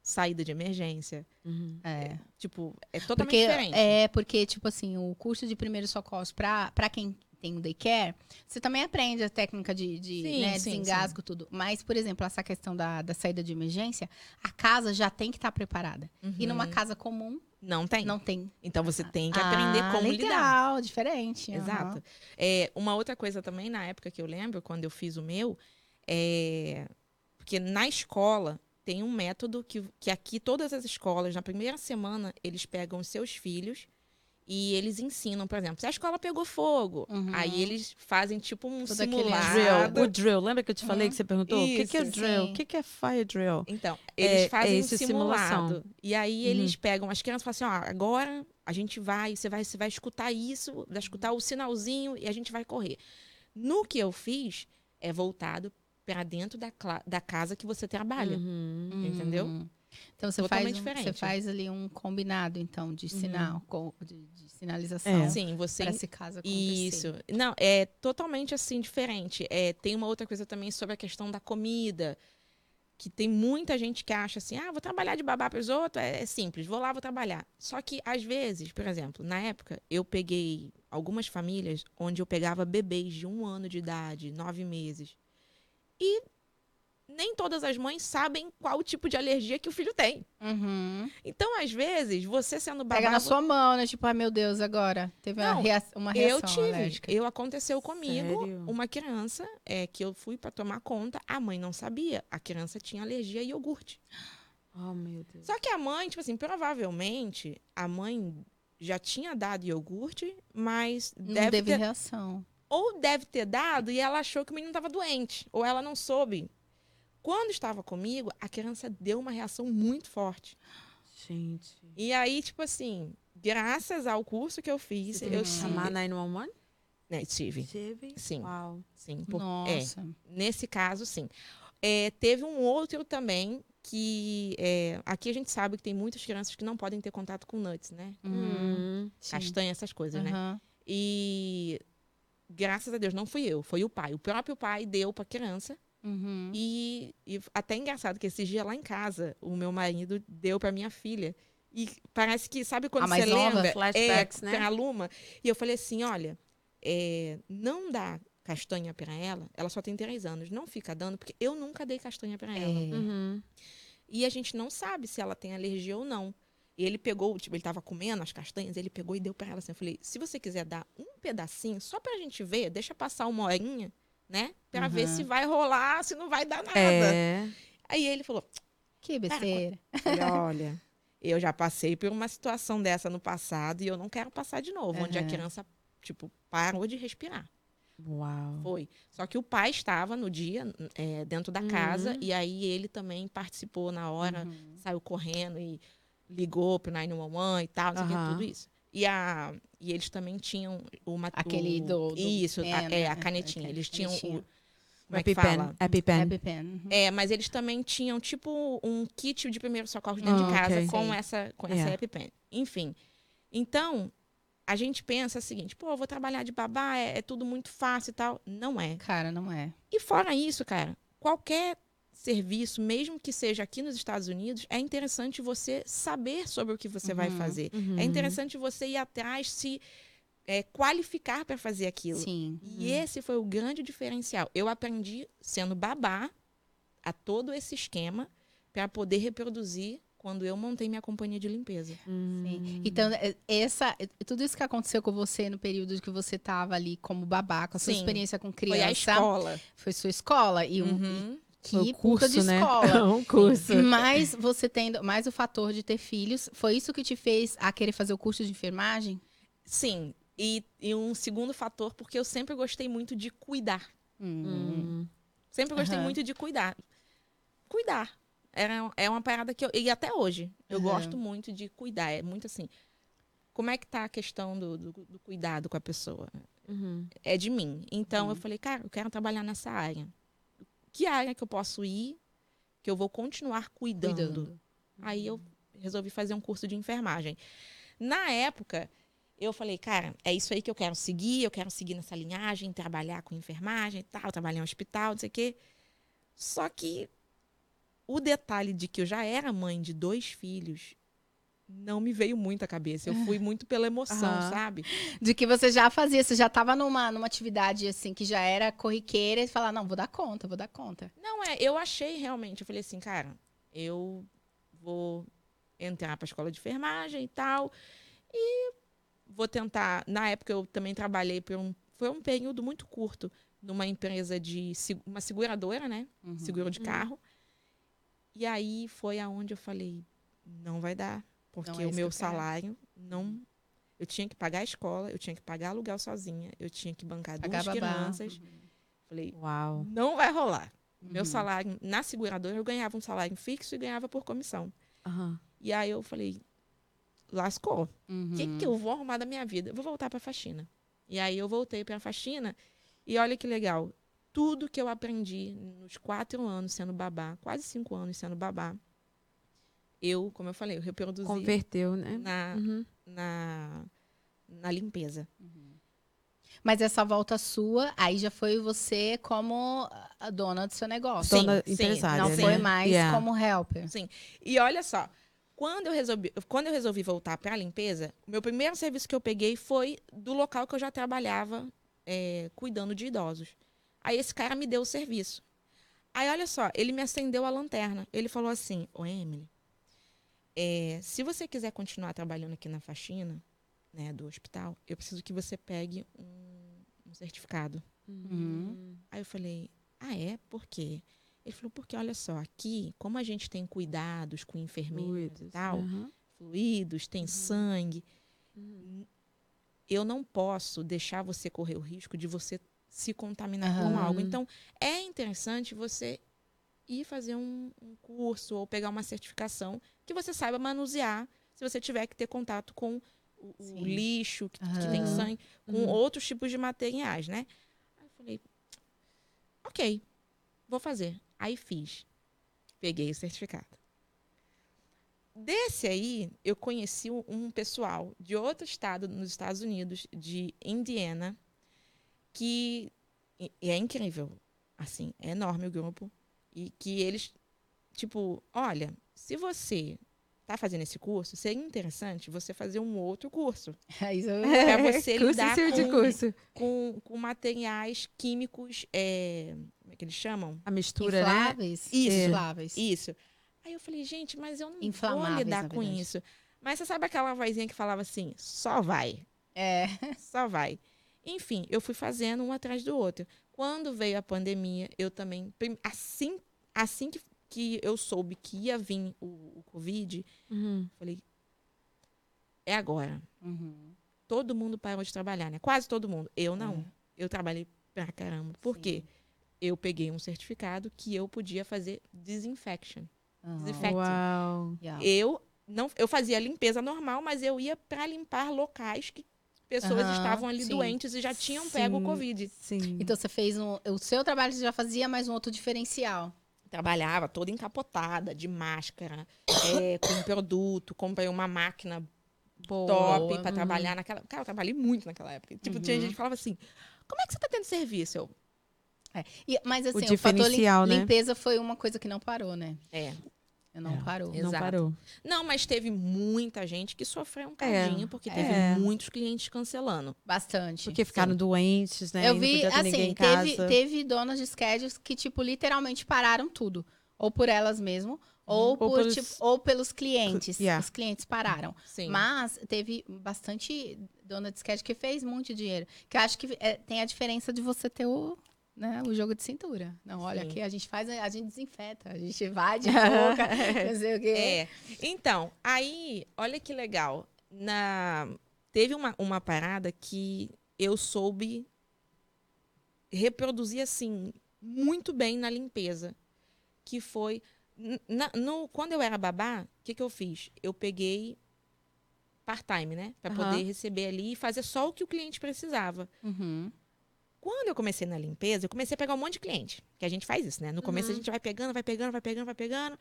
saída de emergência. Uhum. É, é. Tipo, é totalmente porque, diferente. É, porque, tipo assim, o curso de primeiros socorros pra, pra quem tem o daycare, você também aprende a técnica de, de sim, né, sim, desengasgo, sim, tudo. Mas, por exemplo, essa questão da, da saída de emergência, a casa já tem que estar preparada. Uhum. E numa casa comum, não tem. Não tem. Então, você tem que aprender ah, como legal, lidar. Legal, diferente. Exato. Uhum. É, uma outra coisa também, na época que eu lembro, quando eu fiz o meu, é... porque na escola tem um método que, que aqui todas as escolas, na primeira semana, eles pegam os seus filhos e eles ensinam, por exemplo, se a escola pegou fogo, uhum, aí eles fazem tipo um todo simulado. Drill. O drill, lembra que eu te falei, uhum, que você perguntou? Isso, o que, que é drill? Sim. O que, que é fire drill? Então, eles é, fazem é esse um simulado. Simulação. E aí eles, uhum, pegam as crianças e falam assim, ó, agora a gente vai, você vai, você vai escutar isso, vai escutar o sinalzinho e a gente vai correr. No que eu fiz, é voltado para dentro da, da casa que você trabalha, uhum, entendeu? Uhum. Então, você faz, um, você faz ali um combinado, então, de sinal, uhum, de, de sinalização. É. Sim, você... Para esse caso acontecer. Isso. Não, é totalmente, assim, diferente. É, tem uma outra coisa também sobre a questão da comida, que tem muita gente que acha assim, ah, vou trabalhar de babá para os outros, é, é simples, vou lá, vou trabalhar. Só que, às vezes, por exemplo, na época, eu peguei algumas famílias onde eu pegava bebês de um ano de idade, nove meses, e... nem todas as mães sabem qual tipo de alergia que o filho tem. Uhum. Então, às vezes, você sendo babá... Pega na sua mão, né? Tipo, ai, ah, meu Deus, agora. Teve não, uma, rea... uma reação eu tive, alérgica. Eu aconteceu comigo. Sério? Uma criança é, que eu fui para tomar conta. A mãe não sabia. A criança tinha alergia a iogurte. Oh, meu Deus. Só que a mãe, tipo assim, provavelmente, a mãe já tinha dado iogurte, mas... Não deve teve ter... reação. Ou deve ter dado e ela achou que o menino estava doente. Ou ela não soube. Quando estava comigo, a criança deu uma reação muito forte. Gente. E aí, tipo assim, graças ao curso que eu fiz, você eu tive... Chamar nove um um? Né, tive. Tive? Sim. Uau. Sim. Por... Nossa. É, nesse caso, sim. É, teve um outro também que... É, aqui a gente sabe que tem muitas crianças que não podem ter contato com nuts, né? Hum, castanha, essas coisas, uhum, né? E graças a Deus, não fui eu, foi o pai. O próprio pai deu para a criança. Uhum. E, e até engraçado que esse dia lá em casa, o meu marido deu pra minha filha. E parece que, sabe quando você nova, lembra? Flashbacks, é, né? A Luma. E eu falei assim, olha, é, não dá castanha para ela, ela só tem três anos, não fica dando, porque eu nunca dei castanha para ela. É. Uhum. E a gente não sabe se ela tem alergia ou não. E ele pegou, tipo, ele tava comendo as castanhas, ele pegou e deu para ela assim. Eu falei, se você quiser dar um pedacinho, só pra gente ver, deixa passar uma horinha, né? Pra uhum. ver se vai rolar, se não vai dar nada. É. Aí ele falou, que besteira. Eu falei, olha, eu já passei por uma situação dessa no passado e eu não quero passar de novo. Uhum. Onde a criança, tipo, parou de respirar. Uau. Foi. Só que o pai estava no dia é, dentro da uhum. casa e aí ele também participou na hora, uhum. saiu correndo e ligou pro nove um um e tal, uhum. que, tudo isso. E, a, e eles também tinham uma... Aquele do... do isso, é, a, é, a canetinha. É, eles tinham canetinha. O... Como é que fala? EpiPen. EpiPen. É, mas eles também tinham, tipo, um kit de primeiros socorros dentro oh, de casa okay. com, essa, com yeah. essa EpiPen. Enfim. Então, a gente pensa o seguinte, pô, eu vou trabalhar de babá, é, é tudo muito fácil e tal. Não é. Cara, não é. E fora isso, cara, qualquer... serviço, mesmo que seja aqui nos Estados Unidos, é interessante você saber sobre o que você uhum, vai fazer. Uhum. É interessante você ir atrás, se é, qualificar para fazer aquilo. Sim. E uhum. esse foi o grande diferencial. Eu aprendi, sendo babá, a todo esse esquema para poder reproduzir quando eu montei minha companhia de limpeza. Hum. Sim. Então, essa, tudo isso que aconteceu com você no período que você estava ali como babá, com a sua Sim. experiência com criança... Foi a escola. Foi sua escola. E uhum. um... E Que o curso de né? escola. um curso. Mas você tendo mais o fator de ter filhos, foi isso que te fez a querer fazer o curso de enfermagem? Sim. E, e um segundo fator, porque eu sempre gostei muito de cuidar. Hum. Sempre gostei uhum. muito de cuidar. Cuidar. Era, é uma parada que eu... E até hoje, eu uhum. gosto muito de cuidar. É muito assim... Como é que tá a questão do, do, do cuidado com a pessoa? Uhum. É de mim. Então, uhum. eu falei, cara, eu quero trabalhar nessa área. Que área que eu posso ir, que eu vou continuar cuidando. cuidando. Aí eu resolvi fazer um curso de enfermagem. Na época, eu falei, cara, é isso aí que eu quero seguir, eu quero seguir nessa linhagem, trabalhar com enfermagem e tal, trabalhar em hospital, não sei o quê. Só que o detalhe de que eu já era mãe de dois filhos não me veio muito à cabeça. Eu fui muito pela emoção, uhum. sabe? De que você já fazia, você já estava numa, numa atividade, assim, que já era corriqueira e falar, não, vou dar conta, vou dar conta. Não, é, eu achei realmente, eu falei assim, cara, eu vou entrar para a escola de enfermagem e tal, e vou tentar, na época eu também trabalhei por um, foi um período muito curto, numa empresa de, uma seguradora, né? Uhum. Seguro de carro. Uhum. E aí foi aonde eu falei, não vai dar. Porque o meu salário não... Eu tinha que pagar a escola, eu tinha que pagar aluguel sozinha, eu tinha que bancar duas crianças. Uhum. Falei, uau, não vai rolar. Uhum. Meu salário, na seguradora, eu ganhava um salário fixo e ganhava por comissão. Uhum. E aí eu falei, lascou. O uhum. que, que eu vou arrumar da minha vida? Eu vou voltar para a faxina. E aí eu voltei para a faxina e olha que legal. Tudo que eu aprendi nos quatro anos sendo babá, quase cinco anos sendo babá, eu, como eu falei, eu reproduzi... Converteu, né? Na, uhum. na, na limpeza. Uhum. Mas essa volta sua, aí já foi você como a dona do seu negócio. Sim, dona empresária. Não sim. foi mais yeah. como helper. Sim. E olha só, quando eu resolvi, quando eu resolvi voltar para a limpeza, o meu primeiro serviço que eu peguei foi do local que eu já trabalhava, é, cuidando de idosos. Aí esse cara me deu o serviço. Aí, olha só, ele me acendeu a lanterna. Ele falou assim, ô Emilly, É, se você quiser continuar trabalhando aqui na faxina, né, do hospital, eu preciso que você pegue um, um certificado. Uhum. Aí eu falei, ah é? Por quê? Ele falou, porque olha só, aqui, como a gente tem cuidados com enfermeiros e tal, uhum. fluidos, tem uhum. sangue, uhum. eu não posso deixar você correr o risco de você se contaminar uhum. com algo. Então, é interessante você... e fazer um, um curso ou pegar uma certificação que você saiba manusear se você tiver que ter contato com o, o lixo, que, uhum. que tem sangue, com uhum. outros tipos de materiais, né? Aí eu falei, ok, vou fazer. Aí fiz. Peguei o certificado. Desse aí, eu conheci um pessoal de outro estado nos Estados Unidos, de Indiana, que é incrível, assim, é enorme o grupo. E que eles, tipo, olha, se você tá fazendo esse curso, seria interessante você fazer um outro curso. Isso é para você lidar curso com, de curso. Com, com materiais químicos, é, como é que eles chamam? A mistura, infláveis. Né? Isso, infláveis. Isso. Aí eu falei, gente, mas eu não vou lidar com isso. Mas você sabe aquela vozinha que falava assim, só vai. É. Só vai. Enfim, eu fui fazendo um atrás do outro. Quando veio a pandemia, eu também... Assim, assim que... que eu soube que ia vir o, o Covid, uhum. falei, é agora. Uhum. Todo mundo parou de trabalhar, né? Quase todo mundo. Eu não. Uhum. Eu trabalhei pra caramba. Por Sim. quê? Eu peguei um certificado que eu podia fazer disinfection. Uhum. Disinfecting. Uau. Eu, não, eu fazia limpeza normal, mas eu ia pra limpar locais que pessoas uhum. estavam ali Sim. doentes e já tinham Sim. pego o Covid. Sim. Então, você fez um... O seu trabalho você já fazia, mas um outro diferencial. Trabalhava toda encapotada, de máscara, é, com produto, comprei uma máquina Boa, top pra uhum. trabalhar naquela... Cara, eu trabalhei muito naquela época. Tipo, uhum. tinha gente que falava assim, como é que você tá tendo serviço? Eu... É. E, mas assim, o, o fator lim... né? limpeza foi uma coisa que não parou, né? É. Não é, parou. Exato. Não parou. Não, mas teve muita gente que sofreu um cadinho, é, porque teve é. muitos clientes cancelando. Bastante. Porque ficaram sim. doentes, né? Eu vi, assim, teve, teve donas de schedules que, tipo, literalmente pararam tudo. Ou por elas mesmo, ou, ou, por, pelos... Tipo, ou pelos clientes. Yeah. Os clientes pararam. Sim. Mas teve bastante dona de schedule que fez muito dinheiro. Que eu acho que é, tem a diferença de você ter o... Né? O jogo de cintura. Não, olha, Sim. aqui a gente faz, a gente desinfeta, a gente vai de boca, não sei o quê. É. Então, aí, olha que legal. Na... Teve uma, uma parada que eu soube reproduzir, assim, muito bem na limpeza. Que foi... Na, no, quando eu era babá, o que, que eu fiz? Eu peguei part-time, né? Pra uhum. poder receber ali e fazer só o que o cliente precisava. Uhum. Quando eu comecei na limpeza, eu comecei a pegar um monte de cliente. Que a gente faz isso, né? No começo uhum. a gente vai pegando, vai pegando, vai pegando, vai pegando.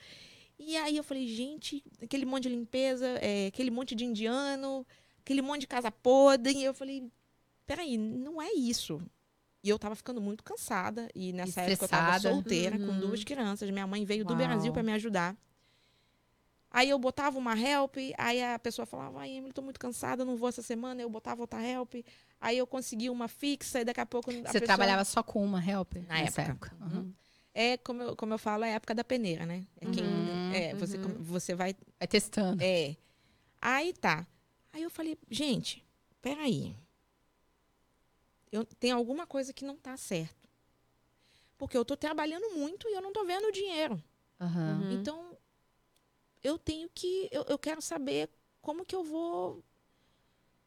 E aí eu falei, gente, aquele monte de limpeza, é, aquele monte de indiano, aquele monte de casa podre. E eu falei, peraí, não é isso. E eu tava ficando muito cansada. E nessa Estressada. época eu tava solteira, uhum. com duas crianças. Minha mãe veio Uau. do Brasil pra me ajudar. Aí eu botava uma help, aí a pessoa falava, ai, Emilly, tô muito cansada, não vou essa semana. Eu botava outra help. Aí eu consegui uma fixa e daqui a pouco... A Você pessoa... trabalhava só com uma helper? Na época. época. Uhum. É, como eu, como eu falo, é a época da peneira, né? É, quem, uhum, é você, uhum. você vai... Vai testando. É. Aí tá. Aí eu falei, gente, peraí. Eu, tem alguma coisa que não tá certo. Porque eu tô trabalhando muito e eu não tô vendo o dinheiro. Uhum. Então, eu tenho que... Eu, eu quero saber como que eu vou...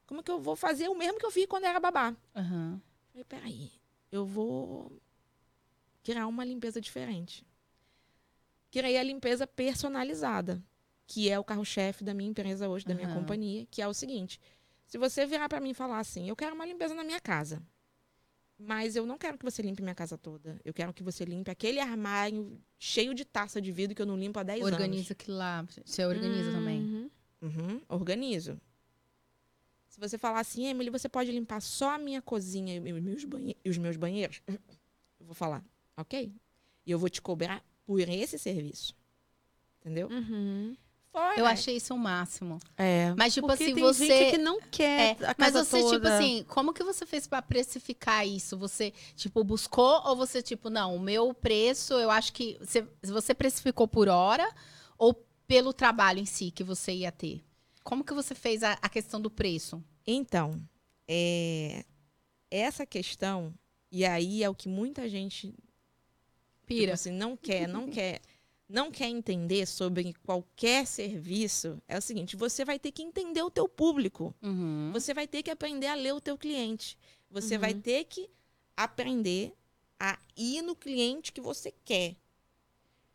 Como que eu vou fazer o mesmo que eu fiz quando era babá? Uhum. Falei, peraí, eu vou criar uma limpeza diferente. Criei a limpeza personalizada, que é o carro-chefe da minha empresa hoje, da uhum. minha companhia, que é o seguinte, se você virar para mim e falar assim, eu quero uma limpeza na minha casa, mas eu não quero que você limpe minha casa toda, eu quero que você limpe aquele armário cheio de taça de vidro que eu não limpo há dez anos. Organiza aquilo lá, você organiza uhum. também? Uhum, organizo. Se você falar assim, Emilly, você pode limpar só a minha cozinha e os meus, banhe- os meus banheiros? Eu vou falar, ok. E eu vou te cobrar por esse serviço. Entendeu? Uhum. Fora. Eu achei isso o máximo. É. Mas, tipo Porque assim, tem você. Gente que não quer. É. A casa Mas você, toda. Tipo assim, como que você fez pra precificar isso? Você, tipo, buscou ou você, tipo, não, o meu preço, eu acho que. Você, você precificou por hora ou pelo trabalho em si que você ia ter? Como que você fez a, a questão do preço? Então, é, essa questão, e aí é o que muita gente pira. Tipo assim, não quer, não quer, não quer entender sobre qualquer serviço. É o seguinte, você vai ter que entender o teu público. Uhum. Você vai ter que aprender a ler o teu cliente. Você uhum. vai ter que aprender a ir no cliente que você quer.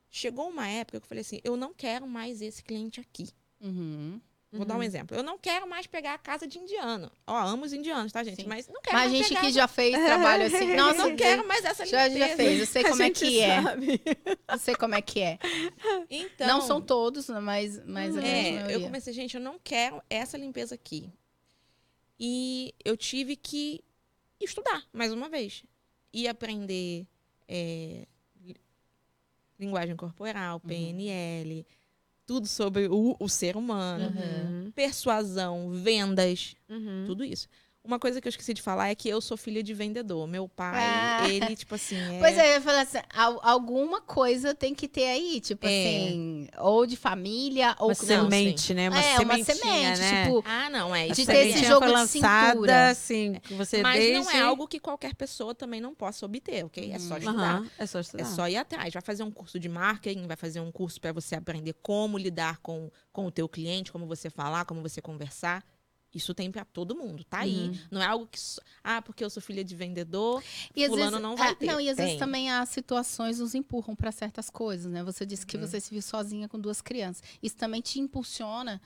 Chegou uma época que eu falei assim, eu não quero mais esse cliente aqui. Uhum. Vou uhum. dar um exemplo. Eu não quero mais pegar a casa de indiano. Ó, amo os indianos, tá, gente? Sim. Mas não quero mas mais pegar... Mas a gente pegar... que já fez trabalho assim... Não, não quero mais essa limpeza. Já, já fez, eu sei como a é que sabe. é. Eu sei como é que é. Então... Não são todos, mas, mas a grande maioria. Eu comecei, gente, eu não quero essa limpeza aqui. E eu tive que estudar, mais uma vez. E aprender é, linguagem corporal, P N L... Uhum. tudo sobre o, o ser humano, uhum. persuasão, vendas, uhum. tudo isso. Uma coisa que eu esqueci de falar é que eu sou filha de vendedor. Meu pai, ah. ele, tipo assim... É... Pois é, eu ia falar assim, alguma coisa tem que ter aí, tipo é. assim, ou de família, ou... Uma semente, assim. né? Uma é, uma semente, né? Tipo, ah, não, é. De ter esse jogo de cintura. Assim, que você Mas deixa... não é algo que qualquer pessoa também não possa obter, ok? É só estudar. Uhum, é só estudar. É só ir atrás. Vai fazer um curso de marketing, vai fazer um curso para você aprender como lidar com, com o teu cliente, como você falar, como você conversar. Isso tem pra todo mundo, tá aí. Uhum. Não é algo que... So... Ah, porque eu sou filha de vendedor, e fulano vezes, não vai é, ter. Não, e às tem. vezes também as situações nos empurram pra certas coisas, né? Você disse que uhum. você se viu sozinha com duas crianças. Isso também te impulsiona.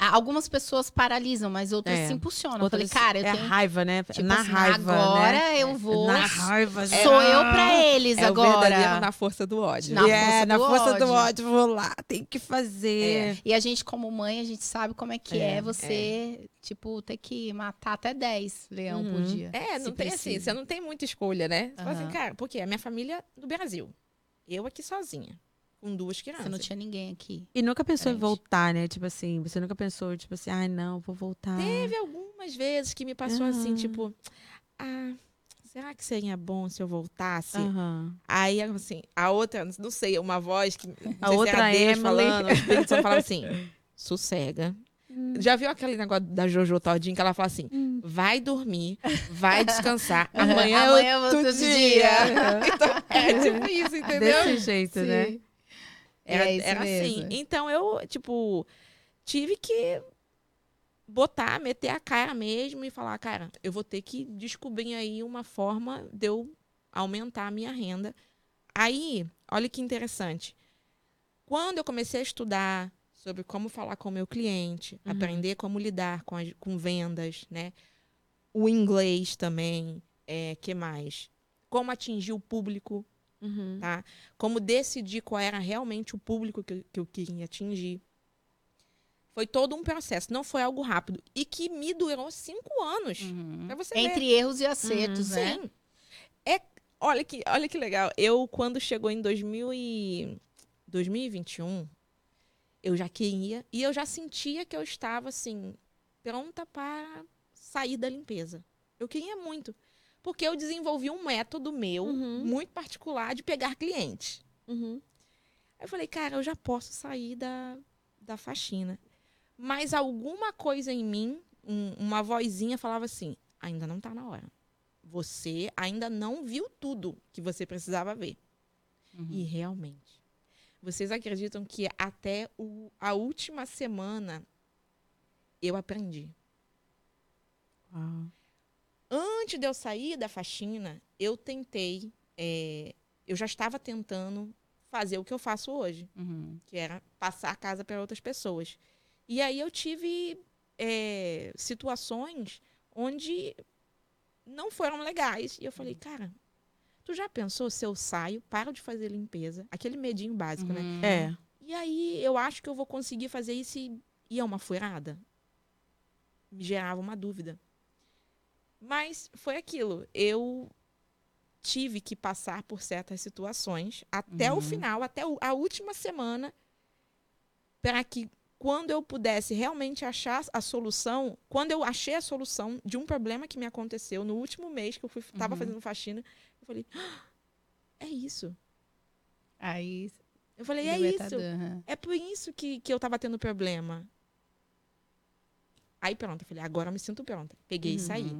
Algumas pessoas paralisam, mas outras é. se impulsionam. Outras eu falei, cara, eu é tenho... raiva, né? Tipo, na assim, raiva, agora né? eu vou... Na raiva, gente. Sou eu pra eles é agora. É o verdadeiro na força do ódio. Na yeah, força do na força ódio. do ódio, vou lá, tem que fazer. É. E a gente, como mãe, a gente sabe como é que é, é você, é. tipo, ter que matar até dez leão uhum. por dia. É, não tem precisa. assim, você não tem muita escolha, né? Uhum. Você fala assim, cara, porque a minha família do Brasil, eu aqui sozinha. Com duas crianças. Você não tinha ninguém aqui. E nunca pensou Entendi. em voltar, né? Tipo assim, você nunca pensou, tipo assim, ai, ah, não, vou voltar. Teve algumas vezes que me passou uhum. assim, tipo, ah, será que seria bom se eu voltasse? Uhum. Aí, assim, a outra, não sei, uma voz que. Não a sei outra se era Deus Emily. falando, só falava assim, sossega. Hum. Já viu aquele negócio da Jojo Tordinho que ela fala assim, hum. vai dormir, vai descansar, amanhã é outro, outro dia. dia. Então, é tipo isso, entendeu? Desse jeito, Sim. né? Era, é era assim. Então, eu, tipo, tive que botar, meter a cara mesmo e falar, cara, eu vou ter que descobrir aí uma forma de eu aumentar a minha renda. Aí, olha que interessante. Quando eu comecei a estudar sobre como falar com o meu cliente, uhum. aprender como lidar com, as, com vendas, né? O inglês também, é, que mais? Como atingir o público. Uhum. Tá? Como decidir qual era realmente o público que, que eu queria atingir. Foi todo um processo, não foi algo rápido. E que me durou cinco anos. Uhum. Pra você Entre ver. erros e acertos, uhum. né? Sim. É, olha, que, olha que legal. Eu, quando chegou em dois mil e vinte e um, eu já queria. E eu já sentia que eu estava assim, pronta para sair da limpeza. Eu queria muito. Porque eu desenvolvi um método meu, uhum. muito particular, de pegar cliente. Uhum. Aí eu falei, cara, eu já posso sair da, da faxina. Mas alguma coisa em mim, um, uma vozinha falava assim, ainda não tá na hora. Você ainda não viu tudo que você precisava ver. Uhum. E realmente, vocês acreditam que até o, a última semana eu aprendi? Uau. Antes de eu sair da faxina, eu tentei, é, eu já estava tentando fazer o que eu faço hoje, uhum. que era passar a casa para outras pessoas. E aí eu tive é, situações onde não foram legais. E eu falei, cara, tu já pensou se eu saio, paro de fazer limpeza? Aquele medinho básico, uhum. né? É. E aí eu acho que eu vou conseguir fazer isso e, e é uma furada. Me gerava uma dúvida. Mas foi aquilo, eu tive que passar por certas situações até uhum. o final, até a última semana, para que quando eu pudesse realmente achar a solução, quando eu achei a solução de um problema que me aconteceu no último mês que eu estava uhum. fazendo faxina, eu falei, ah, é isso. Aí, eu falei, é isso, uhum. é por isso que, que eu estava tendo problema. Aí pronto, eu falei, agora eu me sinto pronta. Peguei uhum. e saí.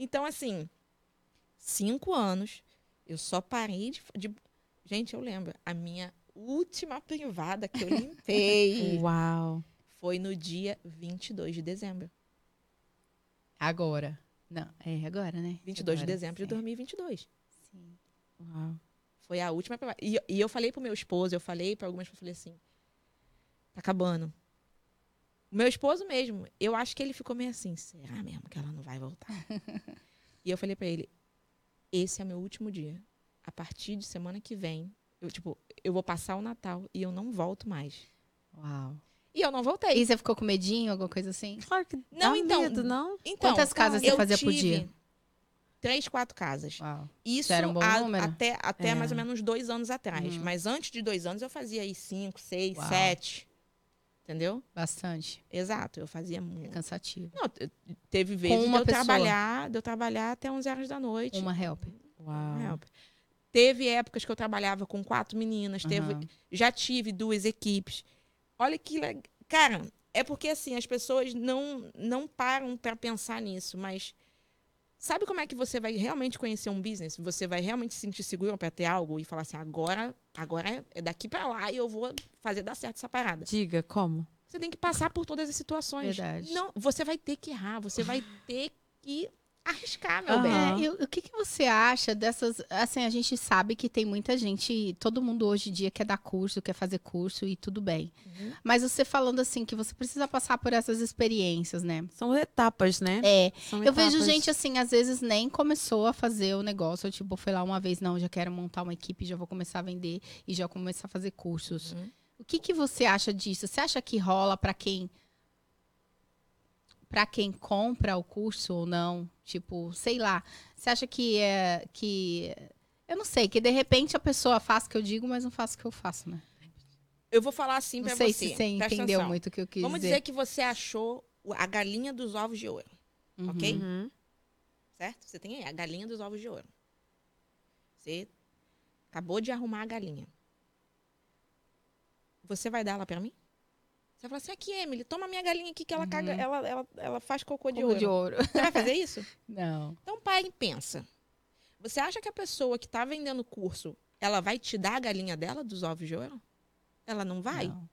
Então, assim, cinco anos, eu só parei de, de... Gente, eu lembro, a minha última privada que eu limpei Uau. foi no dia vinte e dois de dezembro. Agora. Não, é agora, né? vinte e dois agora, de dezembro é. de dois mil e vinte e dois. Sim. Uau. Foi a última privada. E, e eu falei pro meu esposo, eu falei pra algumas pessoas, eu falei assim, tá acabando. O meu esposo mesmo, eu acho que ele ficou meio assim, será mesmo que ela não vai voltar? E eu falei pra ele, esse é meu último dia. A partir de semana que vem, eu, tipo, eu vou passar o Natal e eu não volto mais. Uau. E eu não voltei. E você ficou com medinho, alguma coisa assim? Claro que não, então, medo, não? Então, quantas casas você fazia por dia? Três, quatro casas. Uau. Isso era um bom a, número? Até, até é. mais ou menos dois anos atrás. Hum. Mas antes de dois anos, eu fazia aí cinco, seis, Uau. sete... Entendeu? Bastante. Exato, eu fazia muito. É cansativo. Não, teve vezes de eu, trabalhar, de eu trabalhar até onze horas da noite. Uma helper. Uau. Helper. Teve épocas que eu trabalhava com quatro meninas, uhum. teve, já tive duas equipes. Olha que legal. Cara, é porque assim, as pessoas não, não param para pensar nisso, mas sabe como é que você vai realmente conhecer um business? Você vai realmente se sentir seguro para ter algo e falar assim, agora... Agora é daqui pra lá e eu vou fazer dar certo essa parada. Diga, como? Você tem que passar por todas as situações. Verdade. Não, você vai ter que errar, você vai ter que arriscar, meu uhum. bem. É, e o que, que você acha dessas... Assim, a gente sabe que tem muita gente... Todo mundo hoje em dia quer dar curso, quer fazer curso e tudo bem. Uhum. Mas você falando assim, que você precisa passar por essas experiências, né? São etapas, né? É. São eu etapas. Vejo gente assim, às vezes nem começou a fazer o negócio. Tipo, foi lá uma vez, não, já quero montar uma equipe, já vou começar a vender e já começar a fazer cursos. Uhum. O que, que você acha disso? Você acha que rola pra quem... Para quem compra o curso ou não, tipo, sei lá, você acha que é que eu não sei, que de repente a pessoa faz o que eu digo, mas não faz o que eu faço, né? Eu vou falar assim para você. Não sei se você entendeu muito o que eu quis dizer. Vamos dizer que você achou a galinha dos ovos de ouro, uhum. ok? Uhum. Certo? Você tem aí a galinha dos ovos de ouro. Você acabou de arrumar a galinha. Você vai dar ela para mim? Você fala assim, aqui, Emilly, toma minha galinha aqui que ela, uhum. caga, ela, ela, ela faz cocô de ouro. de ouro. Você vai fazer isso? Não. Então, pai, pensa. Você acha que a pessoa que está vendendo o curso, ela vai te dar a galinha dela dos ovos de ouro? Ela não vai? Não.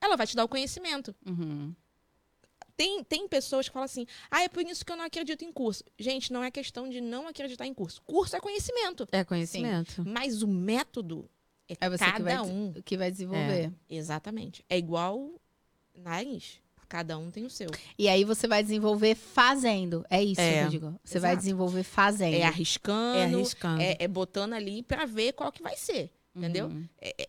Ela vai te dar o conhecimento. Uhum. Tem, tem pessoas que falam assim, ah, é por isso que eu não acredito em curso. Gente, não é questão de não acreditar em curso. Curso é conhecimento. É conhecimento. Sim. Mas o método é, é você cada que vai, um. que vai desenvolver. É. Exatamente. É igual... Nariz. Cada um tem o seu. E aí você vai desenvolver fazendo. É isso é, que eu digo. Você exato. vai desenvolver fazendo. É arriscando. É, arriscando. é, é botando ali pra ver qual que vai ser. Uhum. Entendeu? É, é...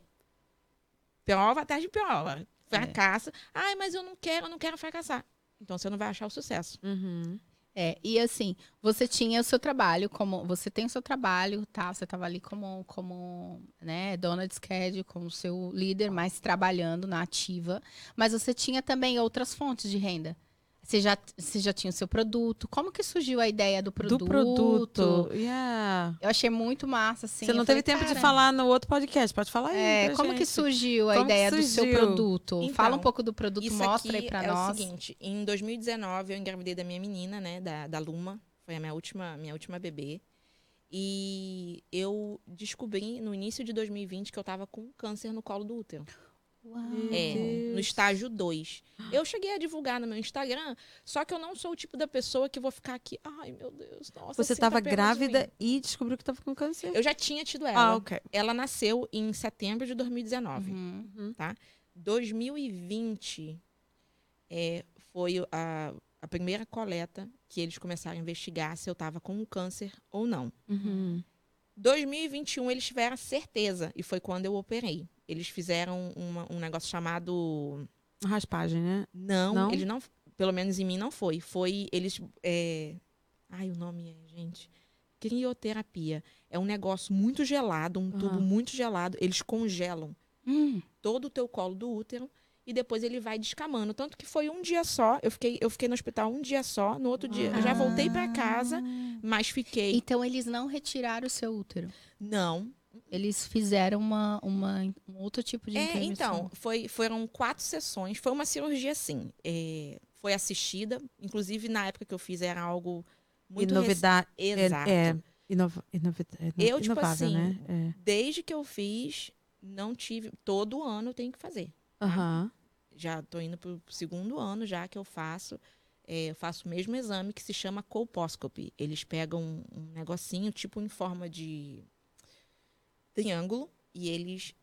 Prova atrás de prova. Fracassa. É. Ai, mas eu não quero, eu não quero fracassar. Então você não vai achar o sucesso. Uhum. É, e assim, você tinha o seu trabalho, como você tem o seu trabalho, tá? Você tava ali como, como né, dona de schedule, como seu líder, mas trabalhando na ativa. Mas você tinha também outras fontes de renda. Você já, você já tinha o seu produto. Como que surgiu a ideia do produto? Do produto, yeah. Eu achei muito massa, assim. Você não falei, teve tempo cara, de falar no outro podcast, pode falar aí. É, como gente. que surgiu a como ideia surgiu? do seu produto? Então, fala um pouco do produto, mostra aí pra é nós. Isso é o seguinte, em dois mil e dezenove eu engravidei da minha menina, né, da, da Luma. Foi a minha última, minha última bebê. E eu descobri no início de dois mil e vinte que eu tava com câncer no colo do útero. Uau, é, no estágio dois. Eu cheguei a divulgar no meu Instagram, só que eu não sou o tipo da pessoa que vou ficar aqui, ai meu Deus, nossa. Você estava grávida e descobriu que estava com câncer? Eu já tinha tido ela. Ah, okay. Ela nasceu em setembro de dois mil e dezenove. Uhum, uhum. Tá? dois mil e vinte é, foi a, a primeira coleta que eles começaram a investigar se eu estava com câncer ou não. Uhum. dois mil e vinte e um eles tiveram certeza e foi quando eu operei. Eles fizeram uma, um negócio chamado... Raspagem, né? Não, não, eles não... Pelo menos em mim não foi. Foi, eles... É... Ai, o nome é, gente... Crioterapia. É um negócio muito gelado, um uhum. tubo muito gelado. Eles congelam hum. todo o teu colo do útero e depois ele vai descamando. Tanto que foi um dia só. Eu fiquei, eu fiquei no hospital um dia só. No outro ah. dia, eu já voltei para casa, mas fiquei... Então, eles não retiraram o seu útero? Não. Eles fizeram uma, uma, um outro tipo de intervenção. É, então, foi, foram quatro sessões. Foi uma cirurgia, sim. É, foi assistida. Inclusive, na época que eu fiz, era algo muito... Inovidade. Rec... Exato. É, é, inova... Inovidade. Eu, tipo assim, né? é. desde que eu fiz, não tive... Todo ano eu tenho que fazer. Tá? Uhum. Já tô indo pro segundo ano já que eu faço. É, eu faço o mesmo exame que se chama colposcopy. Eles pegam um, um negocinho, tipo em forma de... triângulo, e eles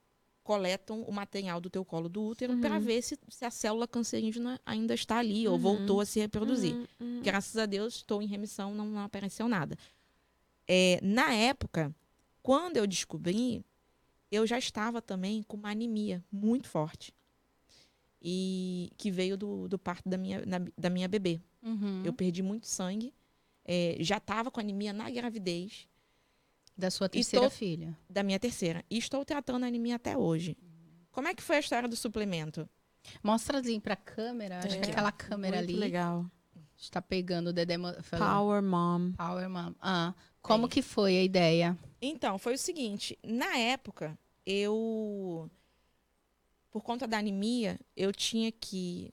coletam o material do teu colo do útero uhum. para ver se, se a célula cancerígena ainda está ali uhum. ou voltou a se reproduzir. Uhum. Uhum. Graças a Deus, estou em remissão, não, não apareceu nada. É, na época, quando eu descobri, eu já estava também com uma anemia muito forte, e que veio do, do parto da minha, na, da minha bebê. Uhum. Eu perdi muito sangue, é, já estava com anemia na gravidez, da sua terceira estou, filha. Da minha terceira. E estou tratando a anemia até hoje. Como é que foi a história do suplemento? Mostra assim pra câmera. Acho é. que aquela câmera muito ali. Legal. A gente tá pegando o Dedé... Power Mom. Power Mom. Ah, como é. que foi a ideia? Então, foi o seguinte. Na época, eu... Por conta da anemia, eu tinha que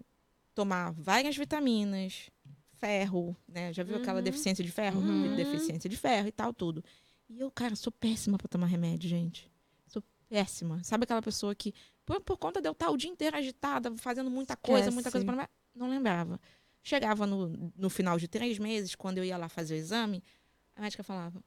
tomar várias vitaminas, ferro, né? Já viu uhum. aquela deficiência de ferro? Uhum. Deficiência de ferro e tal, tudo. E eu, cara, sou péssima pra tomar remédio, gente. Sou péssima. Sabe aquela pessoa que... Por, por conta de eu estar o dia inteiro agitada, fazendo muita coisa, Esquece. muita coisa pra... Não lembrava. Chegava no, no final de três meses, quando eu ia lá fazer o exame, a médica falava...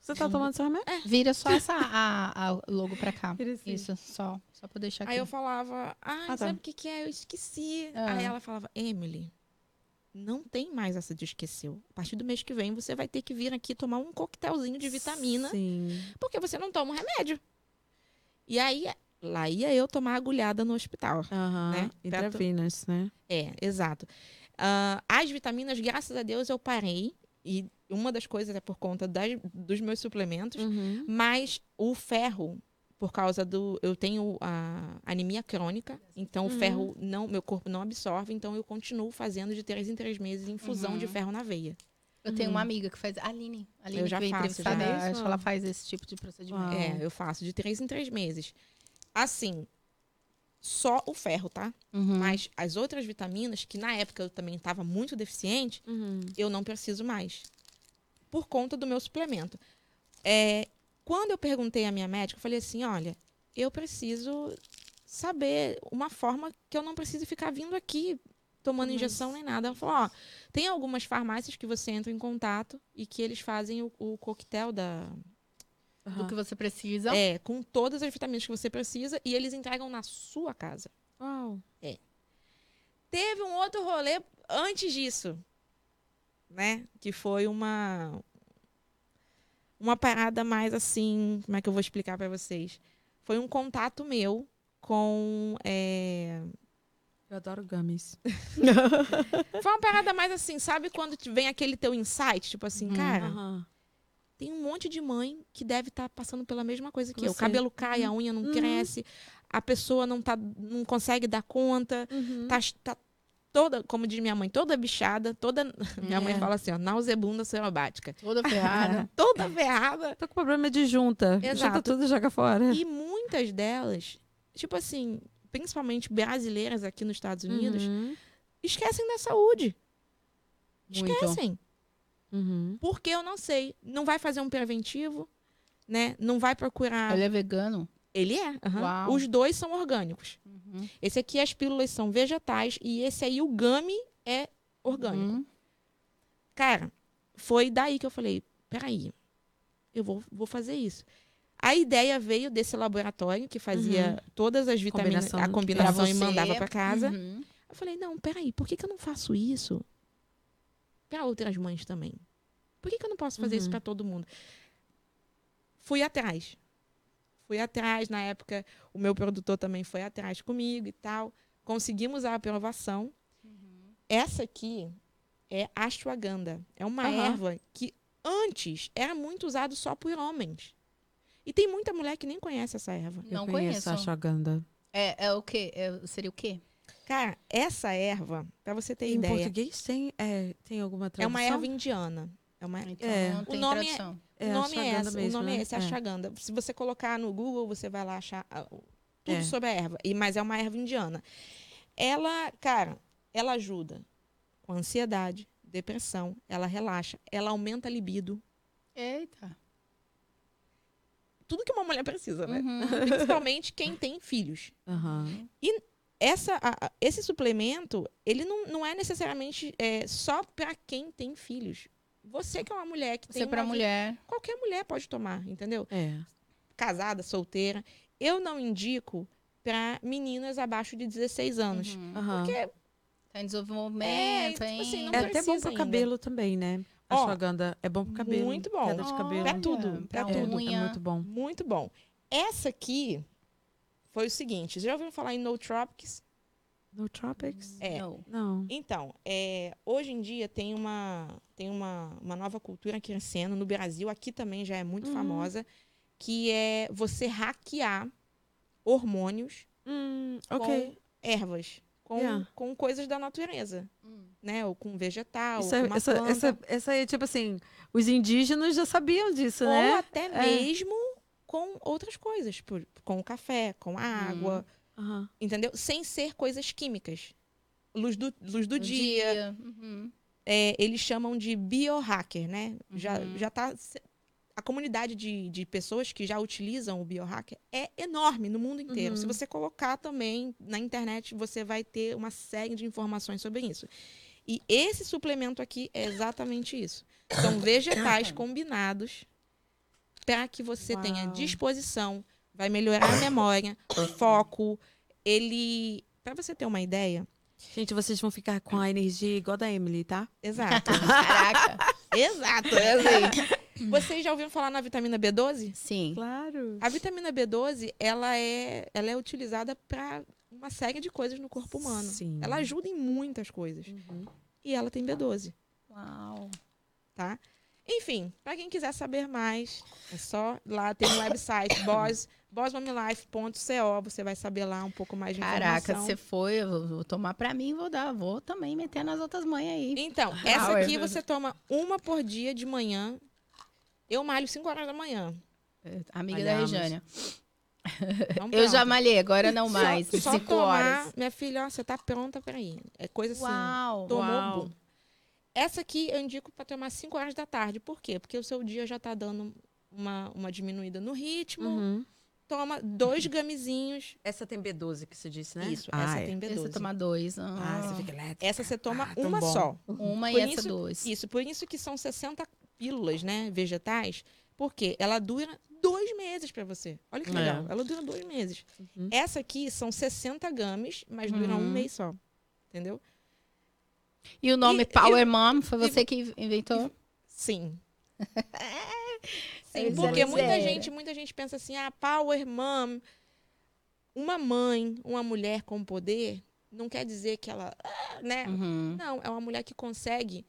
Você tá tomando seu remédio? É. Vira só essa a, a logo pra cá. Assim. Isso, só. Só pra deixar aqui. Aí eu falava, ah, ah sabe o tá. que que é? Eu esqueci. Ah. Aí ela falava, Emilly, não tem mais essa de esqueceu. A partir do mês que vem, você vai ter que vir aqui tomar um coquetelzinho de vitamina. Sim. Porque você não toma um remédio. E aí... Lá ia eu tomar agulhada no hospital. Uhum, né? Intravenous, né? É, exato. Uh, as vitaminas, graças a Deus, eu parei. E uma das coisas é por conta das, dos meus suplementos. Uhum. Mas o ferro, por causa do... Eu tenho a anemia crônica. Então, uhum. o ferro, não, meu corpo não absorve. Então, eu continuo fazendo de três em três meses infusão uhum. de ferro na veia. Eu uhum. tenho uma amiga que faz... A Aline. A Aline eu já faço. Já. Mesmo, acho que ela faz esse tipo de procedimento. É, eu faço de três em três meses. Assim, só o ferro, tá? Uhum. Mas as outras vitaminas, que na época eu também estava muito deficiente, uhum. eu não preciso mais. Por conta do meu suplemento. É, quando eu perguntei à minha médica, eu falei assim, olha, eu preciso saber uma forma que eu não preciso ficar vindo aqui tomando uhum. injeção nem nada. Ela falou, ó, tem algumas farmácias que você entra em contato e que eles fazem o, o coquetel da... Uhum. Do que você precisa. É, com todas as vitaminas que você precisa. E eles entregam na sua casa. Uau. É. Teve um outro rolê antes disso. Né? Que foi uma... Uma parada mais assim... Como é que eu vou explicar pra vocês? Foi um contato meu com... É... Eu adoro gummies. Foi uma parada mais assim, sabe? Quando vem aquele teu insight, tipo assim, hum, cara... Uh-huh. Tem um monte de mãe que deve estar tá passando pela mesma coisa que Você... eu. O cabelo cai, uhum. a unha não uhum. cresce, a pessoa não, tá, não consegue dar conta, uhum. tá, tá toda, como diz minha mãe, toda bichada, toda... É. Minha mãe fala assim, ó, nauseabunda celobática. Toda ferrada. toda ferrada. Tô com problema de junta. Exato. Junta tudo e joga fora. E muitas delas, tipo assim, principalmente brasileiras aqui nos Estados Unidos, uhum. esquecem da saúde. Muito. Esquecem. Uhum. Porque eu não sei, não vai fazer um preventivo, né? Não vai procurar... Ele é vegano? Ele é. Uhum. Os dois são orgânicos. Uhum. Esse aqui, as pílulas são vegetais e esse aí, o gummy, é orgânico. Uhum. Cara, foi daí que eu falei, peraí, eu vou, vou fazer isso. A ideia veio desse laboratório que fazia uhum. todas as vitaminas, combinação, a combinação e mandava pra casa. Uhum. Eu falei, não, peraí, por que que eu não faço isso para outras mães também? Por que que eu não posso fazer uhum. isso para todo mundo? Fui atrás. Fui atrás. Na época, o meu produtor também foi atrás comigo e tal. Conseguimos a aprovação. Uhum. Essa aqui é ashwagandha. É uma uhum. erva que antes era muito usada só por homens. E tem muita mulher que nem conhece essa erva. Não eu conheço. conheço a ashwagandha. É, é o quê? É, seria o quê? Cara, essa erva, pra você ter em ideia... Em português tem, é, tem alguma tradução? É uma erva indiana. É uma, então, é, não tem o nome tradução. É, é, o nome é essa, mesmo, o nome né? é esse, é. ashwagandha. Se você colocar no Google, você vai lá achar tudo é. sobre a erva. E, mas é uma erva indiana. Ela, cara, ela ajuda com ansiedade, depressão, ela relaxa, ela aumenta a libido. Eita! Tudo que uma mulher precisa, né? Uhum. Principalmente quem tem filhos. Uhum. E... Essa, a, esse suplemento, ele não, não é necessariamente é, só para quem tem filhos. Você que é uma mulher que Você tem... Você para mulher. Qualquer mulher pode tomar, entendeu? É. Casada, solteira. Eu não indico para meninas abaixo de dezesseis anos. Uhum. Uhum. Porque... Tá em desenvolvimento, é, hein? Tipo assim, não é até bom pro ainda. cabelo também, né? A ashwagandha é bom pro cabelo. Muito bom. Queda de cabelo. Pra tudo. Pra, pra tudo. É muito bom. Muito bom. Essa aqui... Foi o seguinte, já ouviram falar em nootropics? Nootropics? É. Não. Não. Então, é, hoje em dia tem, uma, tem uma, uma nova cultura crescendo no Brasil, aqui também já é muito hum. famosa, que é você hackear hormônios hum, com okay. ervas. Com, yeah. com coisas da natureza, hum. né? Ou com vegetal, isso, ou com uma essa, planta. Essa, essa é, tipo assim, os indígenas já sabiam disso, ou né? Ou até é. mesmo com outras coisas, por, com o café, com a água, hum. uhum. entendeu? Sem ser coisas químicas. Luz do, luz do dia. dia. Uhum. É, eles chamam de biohacker, né? Uhum. Já, já tá... A comunidade de, de pessoas que já utilizam o biohacker é enorme no mundo inteiro. Uhum. Se você colocar também na internet, você vai ter uma série de informações sobre isso. E esse suplemento aqui é exatamente isso. São vegetais combinados para que você Uau. tenha disposição, vai melhorar a memória, foco. Ele... Para você ter uma ideia... Gente, vocês vão ficar com a energia igual da Emily, tá? Exato. Caraca. Exato. É assim. Vocês já ouviram falar na vitamina B doze? Sim. Claro. A vitamina B doze, ela é, ela é utilizada para uma série de coisas no corpo humano. Sim. Ela ajuda em muitas coisas. Uhum. E ela tem B doze. Uau. Tá? Enfim, para quem quiser saber mais, é só lá, tem um website, Boss... boss mom life ponto co, você vai saber lá um pouco mais de Caraca, informação. Caraca, você foi, eu vou tomar pra mim, vou dar, vou também meter nas outras mães aí. Então, essa aqui você toma uma por dia de manhã. Eu malho cinco horas da manhã. É, amiga Malhamos. da Regiane. Então, eu já malhei, agora não mais. cinco horas. Minha filha, ó, você tá pronta pra ir. É coisa assim. Uau, tomou uau. Bom. Essa aqui eu indico pra tomar cinco horas da tarde. Por quê? Porque o seu dia já tá dando uma, uma diminuída no ritmo. Uhum. Toma dois gamezinhos. Essa tem B doze que você disse, né? Isso, ah, essa é. tem B doze. Você toma dois. Ah, ah, você fica elétrica. Essa você toma ah, uma só. Uma por e isso, essa dois. Isso, por isso que são sessenta pílulas, né? Vegetais. Porque ela dura dois meses pra você. Olha que legal. É. Ela dura dois meses. Uhum. Essa aqui são sessenta gramas, mas uhum. dura um mês só. Entendeu? E o nome e, Power e, Mom foi e, você que inventou? E, sim. Sim, porque muita gente, muita gente pensa assim, ah, power mom, uma mãe, uma mulher com poder, não quer dizer que ela, ah, né? Uhum. Não, é uma mulher que consegue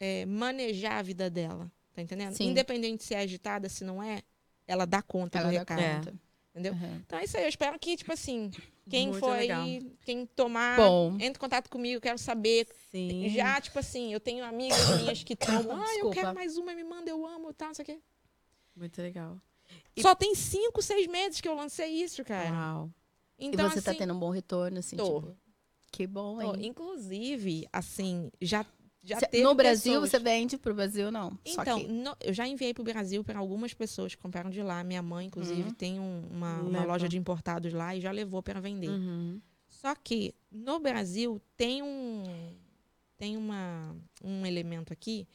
é, manejar a vida dela, tá entendendo? Sim. Independente se é agitada, se não é, ela dá conta ela do dá recado, conta. entendeu? Uhum. Então é isso aí, eu espero que, tipo assim, quem Muito foi, legal. quem tomar, Bom. entre em contato comigo, quero saber. Sim. Já, tipo assim, eu tenho amigas minhas que tomam, ah, eu quero mais uma, me manda, eu amo, tá, não sei o quê. Muito legal. E... Só tem cinco, seis meses que eu lancei isso, cara. Uau. Então, e você assim, tá tendo um bom retorno, assim, tô. tipo... Que bom, hein? Tô. Inclusive, assim, já, já você, teve No Brasil, pessoas... você vende pro Brasil, não? Então, Só que... no, eu já enviei pro Brasil para algumas pessoas que compraram de lá. Minha mãe, inclusive, uhum. tem um, uma, uma loja de importados lá e já levou para vender. Uhum. Só que, no Brasil, tem um, tem uma, um elemento aqui...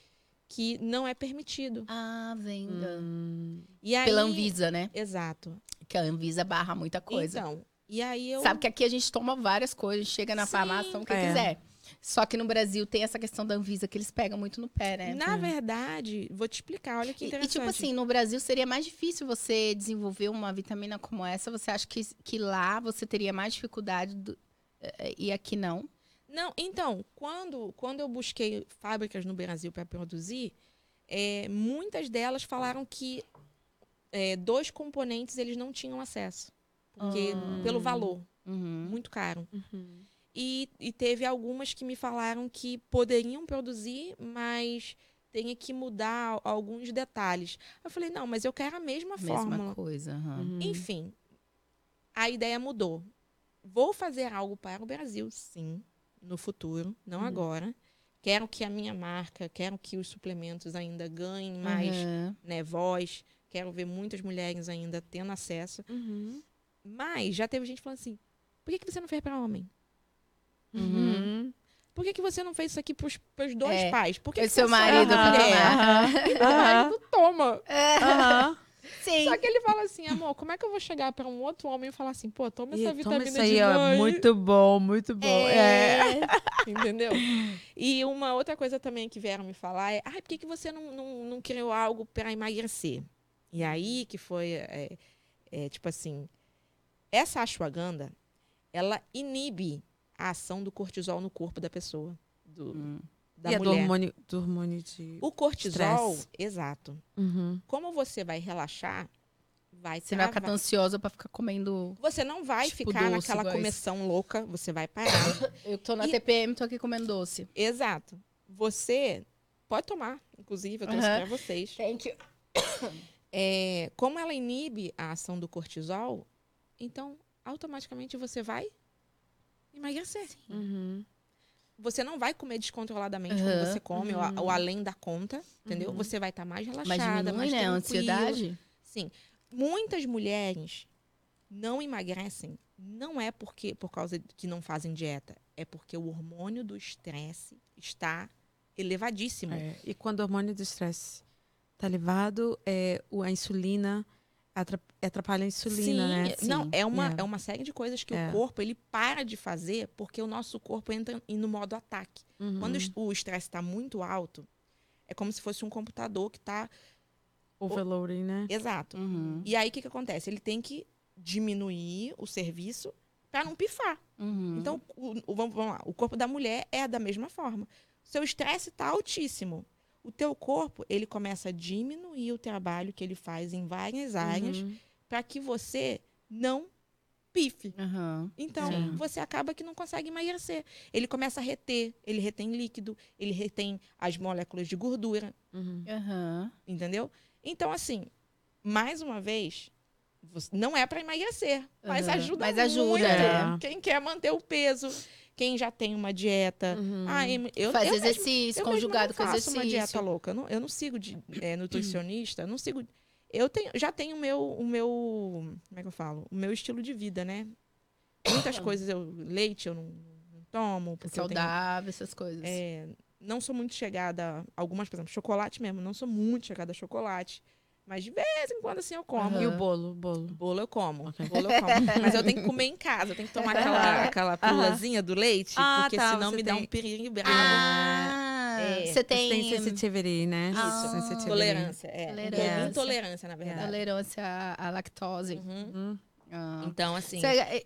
que não é permitido. Ah, venda. Hum. E aí, pela Anvisa, né? Exato. Que a Anvisa barra muita coisa. Então, e aí eu... Sabe que aqui a gente toma várias coisas, chega na Sim, farmácia, toma o que é. quiser. Só que no Brasil tem essa questão da Anvisa que eles pegam muito no pé, né? Na hum. verdade, vou te explicar, olha que interessante. E, e tipo assim, no Brasil seria mais difícil você desenvolver uma vitamina como essa, você acha que, que lá você teria mais dificuldade do, e aqui não? Não, então, quando, quando eu busquei fábricas no Brasil para produzir, é, muitas delas falaram que é, dois componentes eles não tinham acesso. Porque, uhum. pelo valor, uhum. muito caro. Uhum. E, e teve algumas que me falaram que poderiam produzir, mas tinha que mudar alguns detalhes. Eu falei, não, mas eu quero a mesma, mesma fórmula. Mesma coisa. Uhum. Enfim, a ideia mudou. Vou fazer algo para o Brasil, sim. No futuro, não uhum. agora. Quero que a minha marca, quero que os suplementos ainda ganhem mais uhum. né, voz. Quero ver muitas mulheres ainda tendo acesso. Uhum. Mas já teve gente falando assim, por que, que você não fez para homem? Uhum. Por que, que você não fez isso aqui para os dois é. pais? Por que, que seu marido toma? Aham. Sim. Só que ele fala assim, amor, como é que eu vou chegar pra um outro homem e falar assim, pô, toma essa e vitamina toma isso aí, de mãe. Ó, muito bom, muito bom. É. É. Entendeu? E uma outra coisa também que vieram me falar é, ai, por que, que você não, não, não criou algo pra emagrecer? E aí que foi, é, é, tipo assim, essa ashwagandha, ela inibe a ação do cortisol no corpo da pessoa, do... Hum. Da e mulher. É do hormônio, do hormônio de O cortisol, stress. exato. Uhum. Como você vai relaxar, vai você travar. Você não vai ficar tão ansiosa pra ficar comendo. Você não vai tipo ficar doce, naquela começão louca, você vai parar. Eu tô na e... T P M, tô aqui comendo doce. Exato. Você pode tomar, inclusive, eu trouxe uhum. pra vocês. Thank you. É, como ela inibe a ação do cortisol, então automaticamente você vai emagrecer. Uhum. Você não vai comer descontroladamente uhum. quando você come, uhum. ou, ou além da conta, entendeu? Uhum. Você vai estar tá mais relaxada, mais tranquila. Mas diminui, né? A ansiedade? Sim. Muitas mulheres não emagrecem, não é porque, por causa que não fazem dieta, é porque o hormônio do estresse está elevadíssimo. É. E quando o hormônio do estresse está elevado, é, a insulina... atrapalha a insulina, Sim. né? Sim. Não, é uma, é. é uma série de coisas que é. o corpo ele para de fazer porque o nosso corpo entra no modo ataque. Uhum. Quando o estresse está muito alto, é como se fosse um computador que está... overloading, o... né? Exato. Uhum. E aí, o que, que acontece? Ele tem que diminuir o serviço para não pifar. Uhum. Então, o, o, vamos lá, o corpo da mulher é da mesma forma. Seu estresse está altíssimo. O teu corpo, ele começa a diminuir o trabalho que ele faz em várias áreas uhum. para que você não pife. Uhum. Então, Sim. você acaba que não consegue emagrecer. Ele começa a reter, ele retém líquido, ele retém as moléculas de gordura. Uhum. Uhum. Entendeu? Então, assim, mais uma vez, não é para emagrecer, mas uhum. ajuda mas muito. Ajuda, é. Quem quer manter o peso... Quem já tem uma dieta... Uhum. Ah, eu, Faz eu exercício, mesmo, conjugado com exercício. Eu faço uma dieta louca. Eu não, eu não sigo de, é, nutricionista, não sigo... Eu tenho, já tenho o meu, o meu... Como é que eu falo? O meu estilo de vida, né? Muitas coisas eu... Leite eu não, não tomo. Porque saudável, eu tenho, essas coisas. É, não sou muito chegada... Algumas, por exemplo, chocolate mesmo. Não sou muito chegada a chocolate. Mas de vez em quando, assim, eu como. Uhum. E o bolo? Bolo bolo eu como. Okay. Bolo eu como. Mas eu tenho que comer em casa. Eu tenho que tomar aquela, aquela pílulazinha uhum. do leite. Ah, porque tá, senão me tem... dá um pirinho bravo. Ah, é. Você tem... Você tem sensitivity, né? Isso. Ah, tolerância. É. Tolerância. É. Intolerância, na verdade. Tolerância à lactose. Uhum. Uhum. Ah. Então, assim...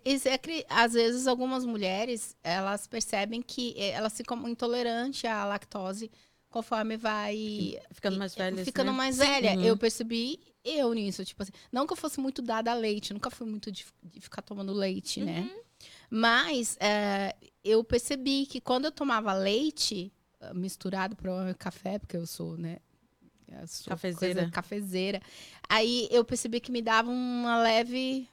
Isso é que, às vezes, algumas mulheres, elas percebem que elas ficam intolerantes à lactose conforme vai... Ficando mais velha. Ficando né? mais velha. Uhum. Eu percebi eu nisso. Tipo assim, não que eu fosse muito dada a leite. Nunca fui muito de, de ficar tomando leite, uhum. né? Mas é, eu percebi que quando eu tomava leite, misturado para o café, porque eu sou, né? Eu sou cafezeira. Coisa, cafezeira. Aí eu percebi que me dava uma leve...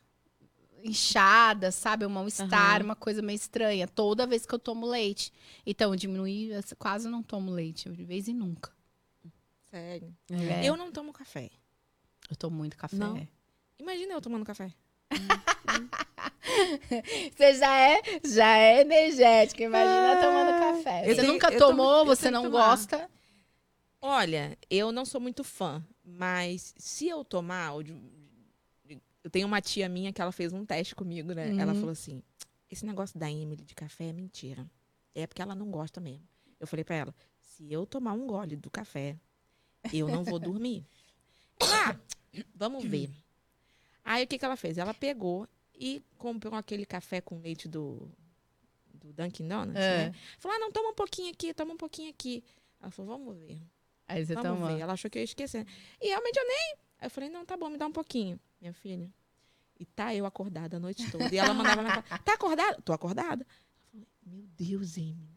inchada, sabe? Um mal-estar, uhum. uma coisa meio estranha. Toda vez que eu tomo leite. Então, eu diminuí, eu quase não tomo leite. De vez em nunca. Sério? É. Eu não tomo café. Eu tomo muito café. Não. Imagina eu tomando café. Você já é, já é energética. Imagina ah, tomando café. Você tenho, nunca tomou, tomo, você não tomar. Gosta? Olha, eu não sou muito fã. Mas se eu tomar... Eu tenho uma tia minha que ela fez um teste comigo, né? Uhum. Ela falou assim, esse negócio da Emilly de café é mentira. É porque ela não gosta mesmo. Eu falei pra ela, se eu tomar um gole do café, eu não vou dormir. Ah, vamos ver. Aí o que, que ela fez? Ela pegou e comprou aquele café com leite do, do Dunkin' Donuts, é. né? Falou, ah, não, toma um pouquinho aqui, toma um pouquinho aqui. Ela falou, vamos ver. Aí você vamos tomou. Ver. Ela achou que eu ia esquecer. E realmente eu nem... Aí eu falei, não, tá bom, me dá um pouquinho. Minha filha, e tá eu acordada a noite toda. E ela mandava na cara, tá acordada? Tô acordada. Eu falei, meu Deus, Emilly.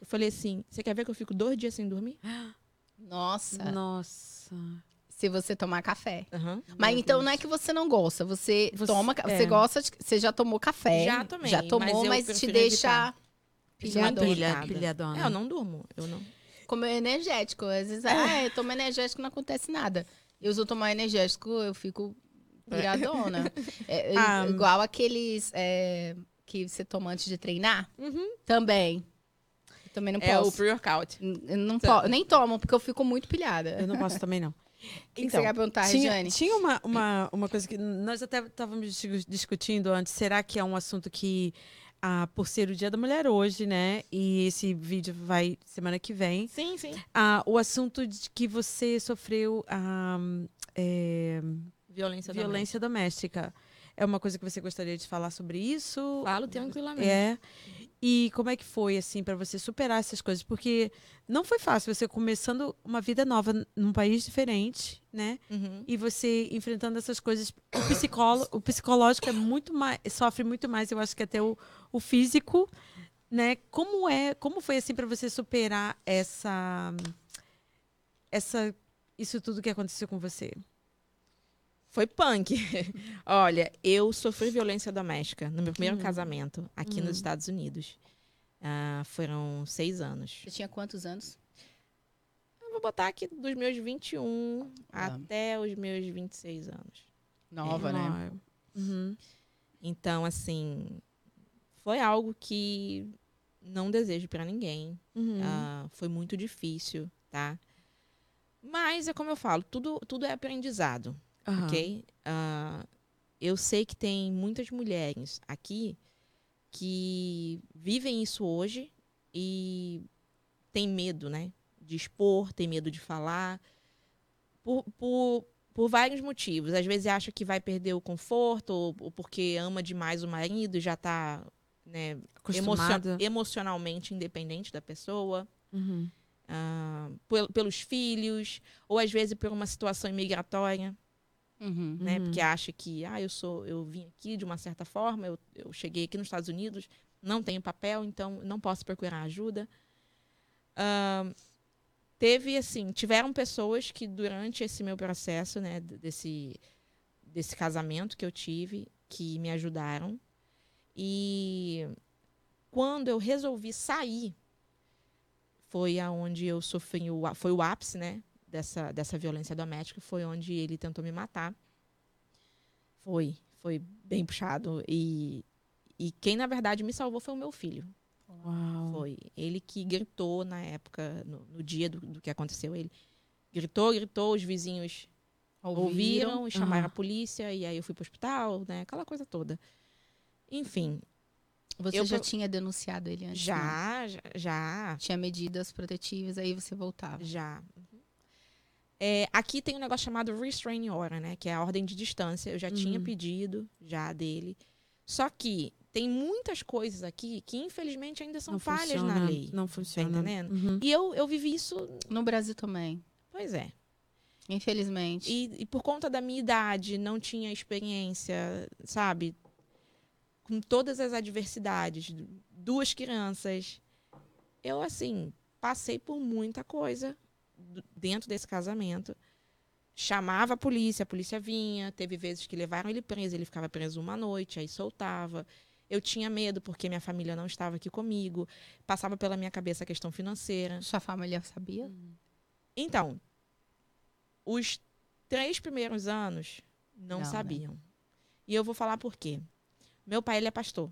Eu falei assim, você quer ver que eu fico dois dias sem dormir? Nossa. Nossa. Se você tomar café. Uhum. Mas meu então Deus. Não é que você não gosta. Você, você toma, é. Você gosta, de, você já tomou café. Já tomei. Já tomou, mas, mas te deixa pilhadona. Pilha, pilhadona. É, eu não durmo, eu não. Como é energético. Às vezes, ah, eu tomo energético, não acontece nada. Eu uso tomar energético, eu fico... viradona. É, ah, igual aqueles é, que você toma antes de treinar. Uhum. Também. Eu também não posso. É o pre-workout. Não então. po- nem tomo, porque eu fico muito pilhada. Eu não posso também, não. Que então, que você quer perguntar, tinha, Regiane? Tinha uma, uma, uma coisa que nós até estávamos discutindo antes. Será que é um assunto que, ah, por ser o Dia da Mulher hoje, né? E esse vídeo vai semana que vem. Sim, sim. Ah, o assunto de que você sofreu... Ah, é, Violência, Violência doméstica. doméstica. É uma coisa que você gostaria de falar sobre isso? Falo tranquilamente. É. E como é que foi, assim, para você superar essas coisas? Porque não foi fácil você começando uma vida nova num país diferente, né? Uhum. E você enfrentando essas coisas. O, psicolo, o psicológico é muito mais, sofre muito mais, eu acho, que até o, o físico, né? Como, é, como foi, assim, para você superar essa, essa, isso tudo que aconteceu com você? Foi punk. Olha, eu sofri violência doméstica no meu primeiro uhum. casamento, aqui uhum. nos Estados Unidos. Uh, foram seis anos. Você tinha quantos anos? Eu vou botar aqui dos meus vinte e um ah. até os meus vinte e seis anos. Nova, é, né? Uhum. Então, assim, foi algo que não desejo pra ninguém. Uhum. Uh, foi muito difícil, tá? Mas, é como eu falo, tudo, tudo é aprendizado. Uhum. Ok? Uh, eu sei que tem muitas mulheres aqui que vivem isso hoje e tem medo, né? De expor, tem medo de falar. Por, por, por vários motivos. Às vezes acha que vai perder o conforto ou, ou porque ama demais o marido e já está, né, emocion- emocionalmente independente da pessoa. Uhum. Uh, pel- pelos filhos ou às vezes por uma situação imigratória. Uhum, né? Uhum. Porque acha que ah, eu, sou, eu vim aqui de uma certa forma, eu, eu cheguei aqui nos Estados Unidos, não tenho papel, então não posso procurar ajuda. Uh, teve, assim, tiveram pessoas que durante esse meu processo, né, desse, desse casamento que eu tive, que me ajudaram. E quando eu resolvi sair, foi aonde eu sofri, o, foi o ápice, né? Dessa, dessa violência doméstica, foi onde ele tentou me matar. Foi, foi bem puxado. E, e quem, na verdade, me salvou foi o meu filho. Uau. Foi ele que gritou na época, no, no dia do, do que aconteceu. Ele gritou, gritou, os vizinhos ouviram, ouviram e chamaram ah. a polícia. E aí eu fui pro hospital, né? Aquela coisa toda. Enfim. Você eu já pro... tinha denunciado ele antes? Já, né? já, já. Tinha medidas protetivas, aí você voltava. Já. É, aqui tem um negócio chamado restraining order, né? Que é a ordem de distância. Eu já uhum. tinha pedido já dele. Só que tem muitas coisas aqui que, infelizmente, ainda são não falhas funciona, na lei. Não funciona. Tá entendendo? Uhum. E eu, eu vivi isso... No Brasil também. Pois é. Infelizmente. E, e por conta da minha idade, não tinha experiência, sabe? Com todas as adversidades. Duas crianças. Eu, assim, passei por muita coisa dentro desse casamento. Chamava a polícia, a polícia vinha, teve vezes que levaram ele preso, ele ficava preso uma noite, aí soltava. Eu tinha medo porque minha família não estava aqui comigo, passava pela minha cabeça a questão financeira. Sua família sabia? Então, os três primeiros anos não, não sabiam. Né? E eu vou falar por quê. Meu pai, ele é pastor.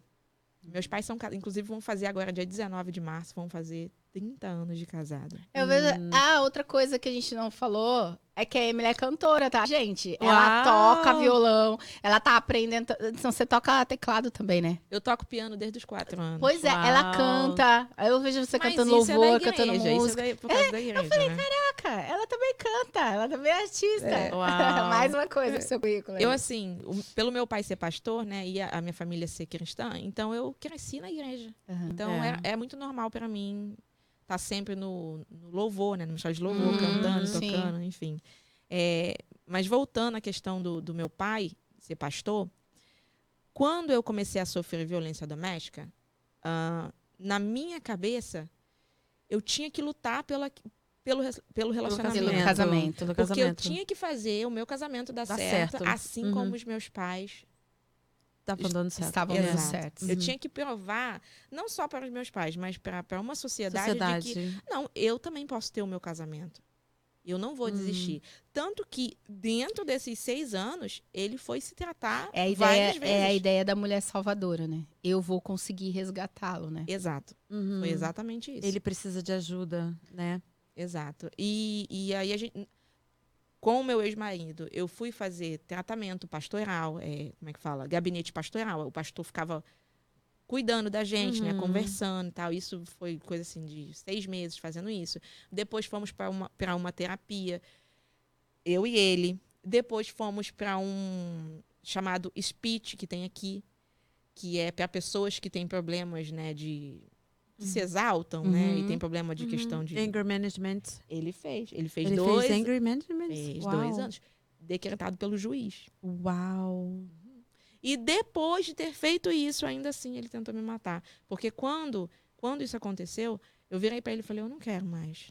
Meus pais são, inclusive, vão fazer agora, dia dezenove de março, vão fazer trinta anos de casado. Eu vejo... hum. Ah, outra coisa que a gente não falou é que a Emilly é cantora, tá, gente? Uau. Ela toca violão, ela tá aprendendo... Então, você toca teclado também, né? Eu toco piano desde os quatro anos. Pois é, Uau. Ela canta. Eu vejo você mas cantando louvor, é cantando música. Isso é por causa é, da igreja, eu falei, né? Caraca, ela também canta, ela também é artista. É. Mais uma coisa pro seu currículo. Aí. Eu, assim, pelo meu pai ser pastor, né, e a minha família ser cristã, então eu cresci na igreja. Uhum. Então, é. é, é muito normal pra mim... Tá sempre no, no louvor, né? No mensagem de louvor, hum, cantando, sim. tocando, enfim. É, mas voltando à questão do, do meu pai ser pastor, quando eu comecei a sofrer violência doméstica, uh, na minha cabeça, eu tinha que lutar pela, pelo, pelo relacionamento. Pelo casamento. Pelo porque casamento. Eu tinha que fazer o meu casamento dar Dá certo, certo, assim uhum. como os meus pais... Estavam dando certo. Estavam dando certo. Eu uhum. tinha que provar, não só para os meus pais, mas para uma sociedade, sociedade de que... Não, eu também posso ter o meu casamento. Eu não vou uhum. desistir. Tanto que, dentro desses seis anos, ele foi se tratar é a ideia, várias vezes. É a ideia da mulher salvadora, né? Eu vou conseguir resgatá-lo, né? Exato. Uhum. Foi exatamente isso. Ele precisa de ajuda, né? Exato. E, e aí, a gente... Com o meu ex-marido, eu fui fazer tratamento pastoral, é, como é que fala? Gabinete pastoral. O pastor ficava cuidando da gente, uhum. né? Conversando e tal. Isso foi coisa assim de seis meses fazendo isso. Depois fomos para uma, para uma terapia, eu e ele. Depois fomos para um chamado speech, que tem aqui, que é para pessoas que têm problemas, né, de... que se exaltam, uhum. né? E tem problema de uhum. questão de... Anger management. Ele fez. Ele fez ele dois... Ele fez anger management? Fez Uau. dois anos. Decretado pelo juiz. Uau! E depois de ter feito isso, ainda assim, ele tentou me matar. Porque quando, quando isso aconteceu, eu virei para ele e falei, eu não quero mais.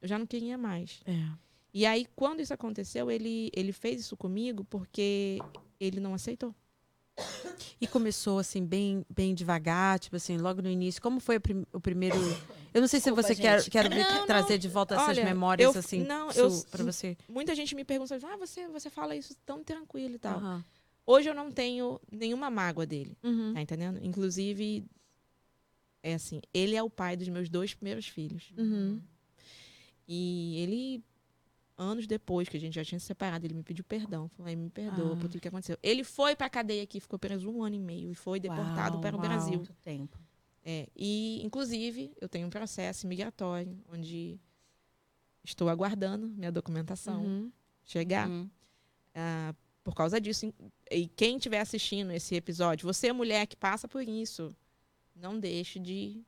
Eu já não queria mais. É. E aí, quando isso aconteceu, ele, ele fez isso comigo porque ele não aceitou. E começou, assim, bem, bem devagar, tipo assim, logo no início. Como foi o, prim- o primeiro... Eu não sei Desculpa, se você quer, quer não, não. trazer de volta Olha, essas memórias, eu, assim, su- para você. Muita gente me pergunta, ah, você, você fala isso tão tranquilo e tal. Uhum. Hoje eu não tenho nenhuma mágoa dele, uhum. tá entendendo? Inclusive, é assim, ele é o pai dos meus dois primeiros filhos. Uhum. E ele... Anos depois que a gente já tinha se separado, ele me pediu perdão. Falou, me perdoa ah. por tudo que aconteceu. Ele foi pra cadeia aqui, ficou apenas um ano e meio e foi deportado uau, para o uau, Brasil. Muito tempo. É, e, inclusive, eu tenho um processo migratório, onde estou aguardando minha documentação uhum. chegar. Uhum. Uh, por causa disso, e quem estiver assistindo esse episódio, você, mulher que passa por isso, não deixe de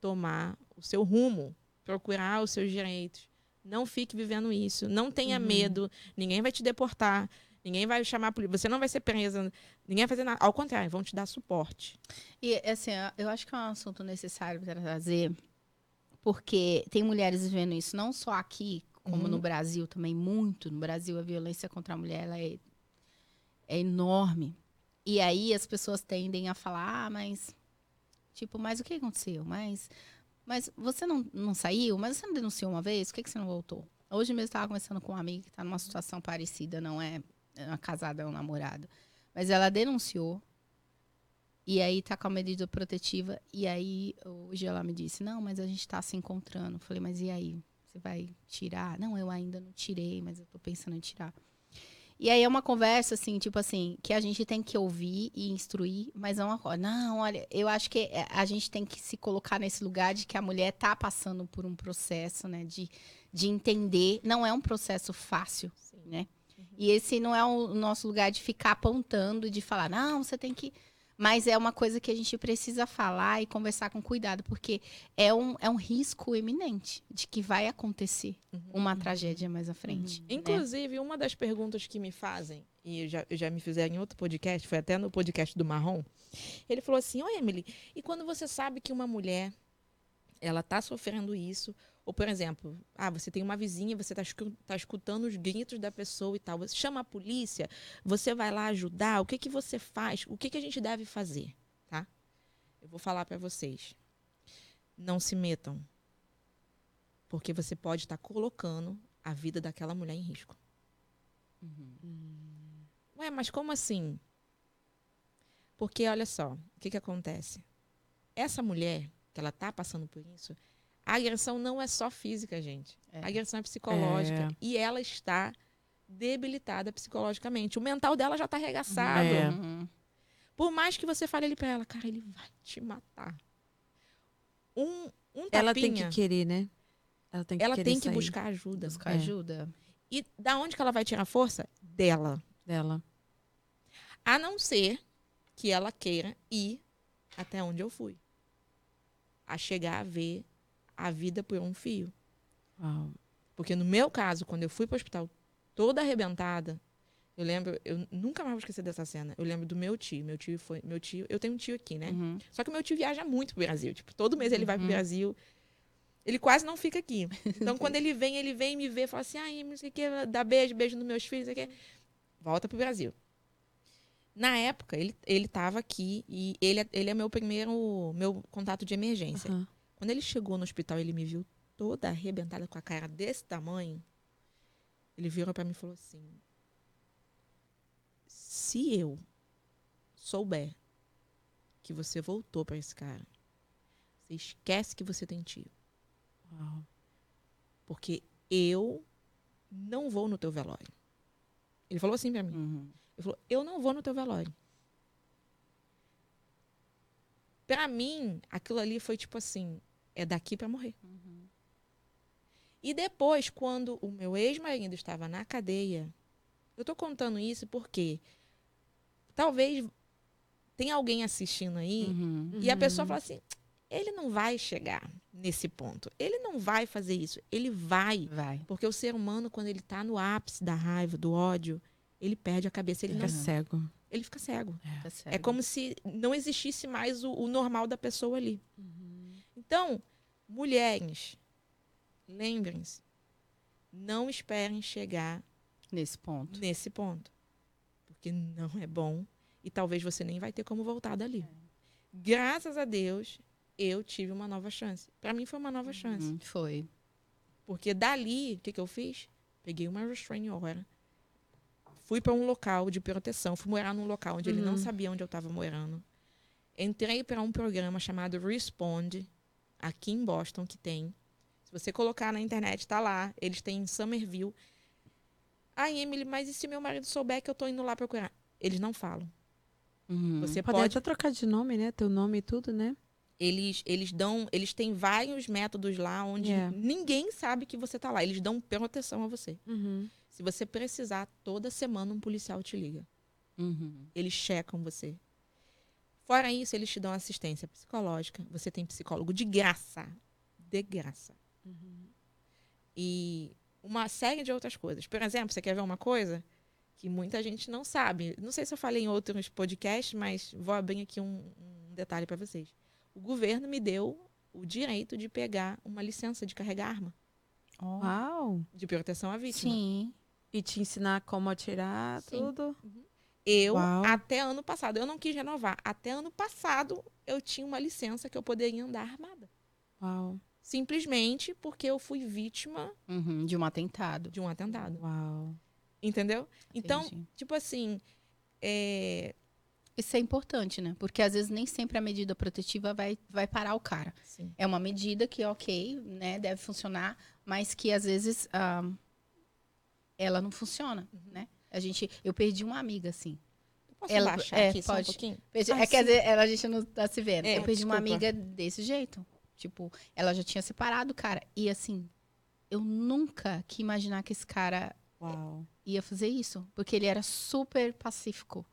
tomar o seu rumo, procurar os seus direitos. Não fique vivendo isso. Não tenha uhum. medo. Ninguém vai te deportar. Ninguém vai chamar a polícia. Você não vai ser presa. Ninguém vai fazer nada. Ao contrário, vão te dar suporte. E, assim, eu acho que é um assunto necessário para trazer. Porque tem mulheres vivendo isso, não só aqui, como uhum. no Brasil também, muito. No Brasil, a violência contra a mulher ela é, é enorme. E aí, as pessoas tendem a falar, ah, mas... Tipo, mas o que aconteceu? Mas... Mas você não, não saiu? Mas você não denunciou uma vez? Por que, que você não voltou? Hoje mesmo eu estava conversando com uma amiga que está numa situação parecida, não é uma casada, é um namorado. Mas ela denunciou, e aí está com a medida protetiva, e aí hoje ela me disse, não, mas a gente está se encontrando. Eu falei, mas e aí? Você vai tirar? Não, eu ainda não tirei, mas eu estou pensando em tirar. E aí é uma conversa, assim, tipo assim, que a gente tem que ouvir e instruir, mas não agora. Não, olha, eu acho que a gente tem que se colocar nesse lugar de que a mulher tá passando por um processo, né, de, de entender. Não é um processo fácil, sim, né? Uhum. E esse não é o nosso lugar de ficar apontando e de falar, não, você tem que... Mas é uma coisa que a gente precisa falar e conversar com cuidado, porque é um, é um risco iminente de que vai acontecer uhum, uma uhum. tragédia mais à frente. Uhum. Né? Inclusive, uma das perguntas que me fazem, e já, já me fizeram em outro podcast, foi até no podcast do Marrom, ele falou assim, ô Emilly, e quando você sabe que uma mulher, ela está sofrendo isso, ou por exemplo, ah, você tem uma vizinha, você está escutando os gritos da pessoa e tal, você chama a polícia, você vai lá ajudar, o que, que você faz, o que, que a gente deve fazer, tá? Eu vou falar para vocês, não se metam, porque você pode estar tá colocando a vida daquela mulher em risco. Uhum. Ué, mas como assim? Porque, olha só, o que, que acontece? Essa mulher, que ela está passando por isso... A agressão não é só física, gente. É. A agressão é psicológica. É. E ela está debilitada psicologicamente. O mental dela já está arregaçado. É. Uhum. Por mais que você fale ali para ela, cara, ele vai te matar. Um, um tapinha... Ela tem que querer, né? Ela tem que, ela tem que buscar ajuda. Buscar é. ajuda. E da onde que ela vai tirar força? Dela. Dela. A não ser que ela queira ir até onde eu fui. A chegar a ver... a vida por um fio. Uau. Porque no meu caso, quando eu fui para o hospital toda arrebentada, eu lembro, eu nunca mais vou esquecer dessa cena, eu lembro do meu tio, meu tio foi, meu tio, eu tenho um tio aqui, né? Uhum. Só que meu tio viaja muito pro Brasil, tipo, todo mês ele uhum. vai pro Brasil, ele quase não fica aqui. Então, quando ele vem, ele vem e me vê, fala assim, ai, não sei o que, dá beijo, beijo nos meus filhos, não sei o que, volta pro Brasil. Na época, ele, ele tava aqui e ele, ele é meu primeiro, meu contato de emergência. Uhum. Quando ele chegou no hospital, ele me viu toda arrebentada com a cara desse tamanho. Ele virou para mim e falou assim, se eu souber que você voltou para esse cara, você esquece que você tem tio. Uau. Porque eu não vou no teu velório. Ele falou assim para mim. Uhum. Ele falou, eu não vou no teu velório. Pra mim, aquilo ali foi tipo assim, é daqui pra morrer. Uhum. E depois, quando o meu ex-marido estava na cadeia, Eu tô contando isso porque talvez tenha alguém assistindo aí uhum, e uhum. a pessoa fala assim, ele não vai chegar nesse ponto, ele não vai fazer isso, ele vai. vai. Porque o ser humano, quando ele tá no ápice da raiva, do ódio, ele perde a cabeça, ele, ele não... fica cego. Ele fica cego. É, fica cego. É como se não existisse mais o, o normal da pessoa ali. Uhum. Então, mulheres, lembrem-se, não esperem chegar nesse ponto. Nesse ponto. Porque não é bom e talvez você nem vai ter como voltar dali. É. Graças a Deus, eu tive uma nova chance. Para mim foi uma nova uhum. chance. Foi. Porque dali, o que, que eu fiz? Peguei uma restraining order. Fui para um local de proteção. Fui morar num local onde uhum. ele não sabia onde eu estava morando. Entrei para um programa chamado Respond, aqui em Boston, que tem. Se você colocar na internet, tá lá. Eles têm em Somerville. Aí, Emilly, mas e se meu marido souber que eu tô indo lá procurar? Eles não falam. Uhum. Você pode... pode até trocar de nome, né? Teu nome e tudo, né? Eles, eles dão... Eles têm vários métodos lá onde é. ninguém sabe que você tá lá. Eles dão proteção a você. Uhum. Se você precisar, toda semana um policial te liga. Uhum. Eles checam você. Fora isso, eles te dão assistência psicológica. Você tem psicólogo de graça. De graça. Uhum. E... uma série de outras coisas. Por exemplo, você quer ver uma coisa que muita gente não sabe? Não sei se eu falei em outros podcasts, mas vou abrir aqui um, um detalhe para vocês. O governo me deu o direito de pegar uma licença de carregar arma. Uau! De proteção à vítima. Sim. E te ensinar como atirar, Sim. tudo. Uhum. Eu, Uau. até ano passado, eu não quis renovar. Até ano passado, eu tinha uma licença que eu poderia andar armada. Uau! Simplesmente porque eu fui vítima... Uhum, de um atentado. De um atentado. Uau. Entendeu? Então, Entendi. tipo assim... É... Isso é importante, né? Porque às vezes nem sempre a medida protetiva vai, vai parar o cara. Sim. É uma medida que, ok, né, deve funcionar, mas que às vezes ah, ela não funciona, uhum. né? A gente, eu perdi uma amiga, assim. Eu posso ela, baixar é, aqui pode, só um pouquinho? Perdi, ah, é, quer dizer, ela, a gente não tá se vendo. É, eu perdi desculpa. uma amiga desse jeito. Tipo, ela já tinha separado, cara. E assim, eu nunca que imaginar que esse cara Uau. ia fazer isso. Porque ele era super pacífico.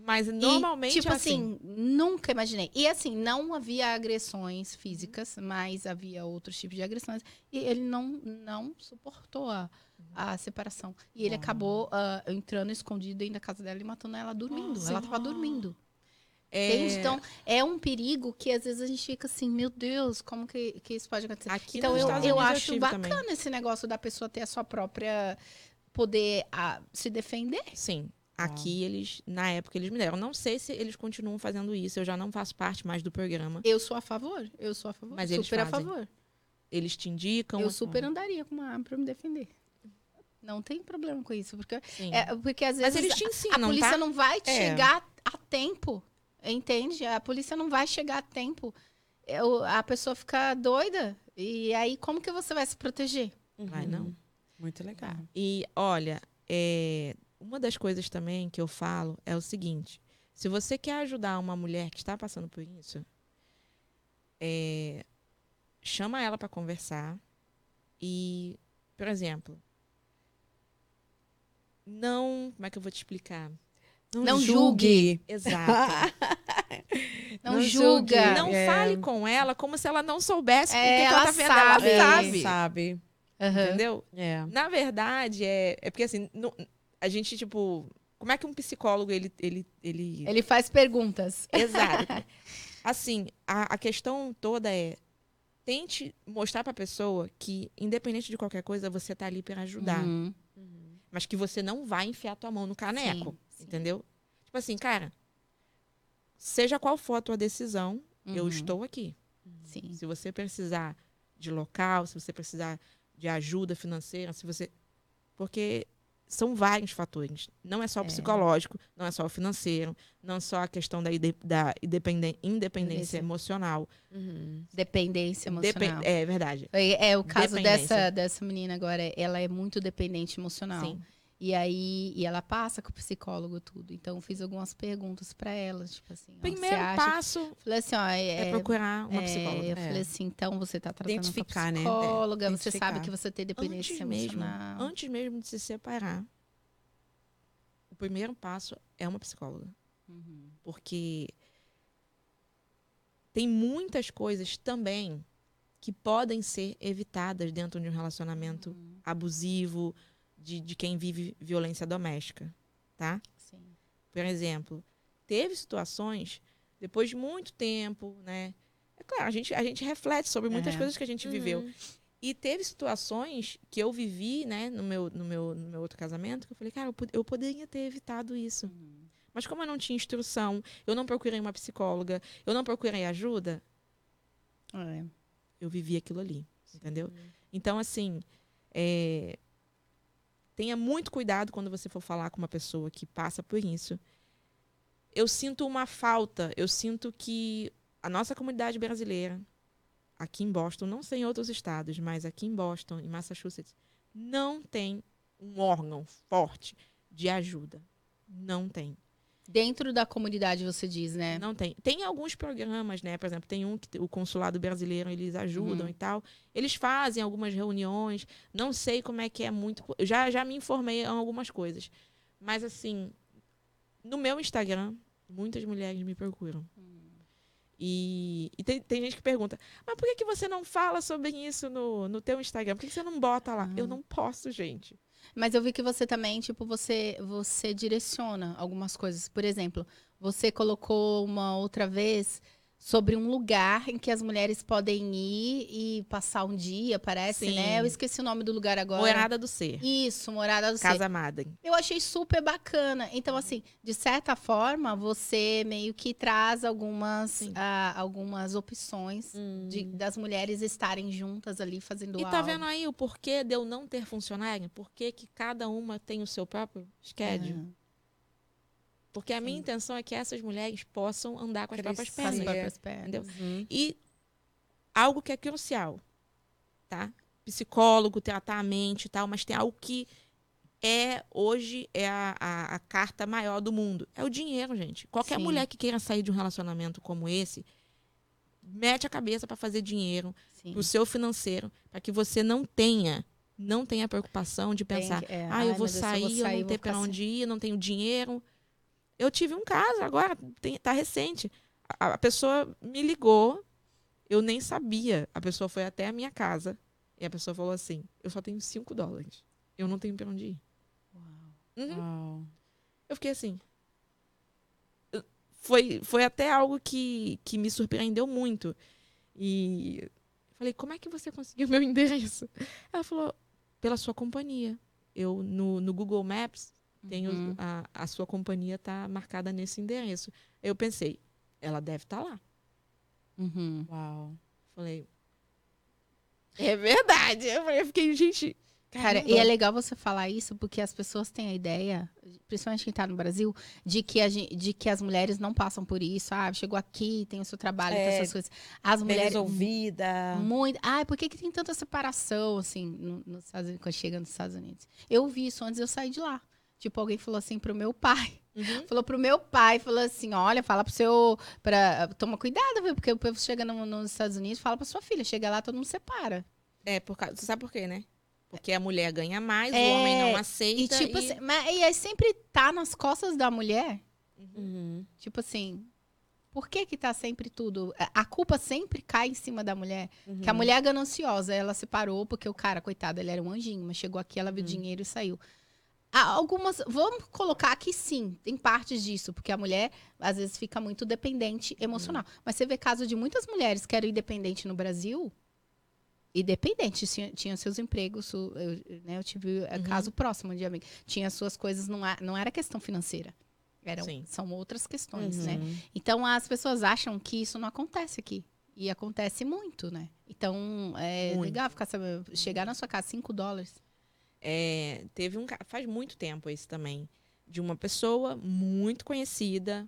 Mas normalmente, e, tipo assim, assim, nunca imaginei. E assim, não havia agressões físicas, uhum. mas havia outros tipos de agressões. E ele não, não suportou a, uhum. a separação. E ele Uau. acabou uh, entrando escondido dentro da casa dela e matando ela dormindo. Nossa, ela tava não. dormindo. É... Então, é um perigo que às vezes a gente fica assim, meu Deus, como que, que isso pode acontecer? Aqui então, eu, eu acho bacana também. esse negócio da pessoa ter a sua própria... Poder a, se defender. Sim. Aqui, ah. eles, na época, eles me deram. Não sei se eles continuam fazendo isso. Eu já não faço parte mais do programa. Eu sou a favor. Eu sou a favor. Mas super eles a favor. Eles te indicam. Eu super forma. andaria com uma arma pra me defender. Não tem problema com isso. Porque, é, porque às vezes Mas eles te ensinam, a polícia tá? não vai te é. chegar a tempo. Entende? A polícia não vai chegar a tempo. Eu, a pessoa fica doida. E aí, como que você vai se proteger? Uhum. Ai, não. Muito legal. Tá. E, olha, é, uma das coisas também que eu falo é o seguinte. Se você quer ajudar uma mulher que está passando por isso, é, chama ela para conversar. E, por exemplo, não... Como é que eu vou te explicar? Não, não julgue. julgue. Exato. não, não julga. julga. Não é. fale com ela como se ela não soubesse é, porque ela, ela tá vendo. Sabe. Ela sabe. É, sabe. Uhum. Entendeu? É. Na verdade, é, é porque assim, não, a gente, tipo... Como é que um psicólogo, ele... Ele, ele... ele faz perguntas. Exato. Assim, a, a questão toda é... Tente mostrar pra pessoa que, independente de qualquer coisa, você tá ali pra ajudar. Uhum. Uhum. Mas que você não vai enfiar tua mão no caneco. Sim. Entendeu? Tipo assim, cara, seja qual for a tua decisão, uhum. eu estou aqui. Sim. Se você precisar de local, se você precisar de ajuda financeira, se você... Porque são vários fatores. Não é só o psicológico, não é só o financeiro, não é só a questão da, ide... da independen... independência Dependência. emocional. Uhum. Dependência emocional. Depen... É verdade. É, é o caso dessa, dessa menina agora. Ela é muito dependente emocional. Sim. E aí, e ela passa com o psicólogo tudo. Então, fiz algumas perguntas pra ela, tipo assim... Primeiro ó, passo falei assim, ó, é, é procurar uma é, psicóloga. Eu é. falei assim, então você tá tratando com a psicóloga, né? você sabe que você tem dependência antes emocional. Mesmo, antes mesmo de se separar, primeiro passo é uma psicóloga. Uhum. Porque tem muitas coisas também que podem ser evitadas dentro de um relacionamento uhum. abusivo de, de quem vive violência doméstica, tá? Sim. Por exemplo, teve situações, depois de muito tempo, né? É claro, a gente, a gente reflete sobre muitas é. coisas que a gente uhum. viveu. E teve situações que eu vivi, né, no meu, no meu, no meu outro casamento, que eu falei, cara, eu, eu poderia ter evitado isso. Uhum. Mas como eu não tinha instrução, eu não procurei uma psicóloga, eu não procurei ajuda, é. eu vivi aquilo ali, Sim. entendeu? Então, assim, é, tenha muito cuidado quando você for falar com uma pessoa que passa por isso. Eu sinto uma falta, eu sinto que a nossa comunidade brasileira, aqui em Boston, não sei em outros estados, mas aqui em Boston, em Massachusetts, não tem um órgão forte de ajuda. Não tem. Dentro da comunidade, você diz, né? Não tem. Tem alguns programas, né? Por exemplo, tem um que o consulado brasileiro, eles ajudam uhum. e tal. Eles fazem algumas reuniões. Não sei como é que é muito... Já, já me informei em algumas coisas. Mas, assim, no meu Instagram, muitas mulheres me procuram. Uhum. E, e tem, tem gente que pergunta, mas por que, que você não fala sobre isso no, no teu Instagram? Por que, que você não bota lá? Ah. Eu não posso, gente. Mas eu vi que você também, tipo, você, você direciona algumas coisas. Por exemplo, você colocou uma outra vez sobre um lugar em que as mulheres podem ir e passar um dia, parece, Sim. né? Eu esqueci o nome do lugar agora. Morada do Ser. Isso, Morada do Ser. Casa Amada. Eu achei super bacana. Então, assim, de certa forma, você meio que traz algumas, uh, algumas opções hum. de, das mulheres estarem juntas ali fazendo e algo. E tá vendo aí o porquê de eu não ter funcionário? Por que que cada uma tem o seu próprio schedule? É. Porque a minha Sim. intenção é que essas mulheres possam andar com as próprias pernas. Com as próprias pernas. Uhum. E algo que é crucial, tá? Psicólogo, tratar a mente e tal, mas tem algo que é, hoje, é a, a, a carta maior do mundo. É o dinheiro, gente. Qualquer Sim. mulher que queira sair de um relacionamento como esse, mete a cabeça para fazer dinheiro, pro seu financeiro, para que você não tenha... não tenha a preocupação de pensar, que, é, ah, eu, ai, vou sair, Deus, eu vou sair, eu não tenho para onde assim. ir, eu não tenho dinheiro... Eu tive um caso agora, tem, tá recente. A, a pessoa me ligou, eu nem sabia. A pessoa foi até a minha casa e a pessoa falou assim, eu só tenho cinco dólares. Eu não tenho pra onde ir. Uau. Uhum. Uau. Eu fiquei assim. Foi, foi até algo que, que me surpreendeu muito. E falei, como é que você conseguiu meu endereço? Ela falou, pela sua companhia. Eu, no, no Google Maps... Tem uhum. a, a sua companhia está marcada nesse endereço. Eu pensei, ela deve estar tá lá. Uhum. Uau. Falei, é verdade. Eu fiquei, gente... Cara, e é legal você falar isso, porque as pessoas têm a ideia, principalmente quem está no Brasil, de que, a gente, de que as mulheres não passam por isso. Ah, chegou aqui, tem o seu trabalho, é, tem essas coisas. As mulheres... resolvida. Muito. Ah, por que, que tem tanta separação, assim, no, no Estados Unidos, quando chega nos Estados Unidos? Eu vi isso antes de eu sair de lá. Tipo, alguém falou assim pro meu pai. Uhum. Falou pro meu pai, falou assim, olha, fala pro seu... Pra, toma cuidado, viu? Porque o povo chega no, nos Estados Unidos, fala pra sua filha. Chega lá, todo mundo separa. É, por causa... Você sabe por quê, né? Porque a mulher ganha mais, é, o homem não aceita. E, tipo, e... Assim, mas, e aí sempre tá nas costas da mulher. Uhum. Tipo assim... Por que que tá sempre tudo... A culpa sempre cai em cima da mulher. Uhum. Que a mulher é gananciosa. Ela se parou porque o cara, coitado, ele era um anjinho. Mas chegou aqui, ela viu uhum. dinheiro e saiu. Algumas, vamos colocar que sim, tem partes disso, porque a mulher às vezes fica muito dependente emocional. Uhum. Mas você vê caso de muitas mulheres que eram independentes no Brasil, independentes, tinham seus empregos, eu, né, eu tive uhum. caso próximo de amiga, tinha suas coisas, não, não era questão financeira, eram, são outras questões, uhum. né? Então as pessoas acham que isso não acontece aqui. E acontece muito, né? Então é muito legal ficar sabendo, chegar na sua casa cinco dólares. É, teve um caso, faz muito tempo esse também, de uma pessoa muito conhecida,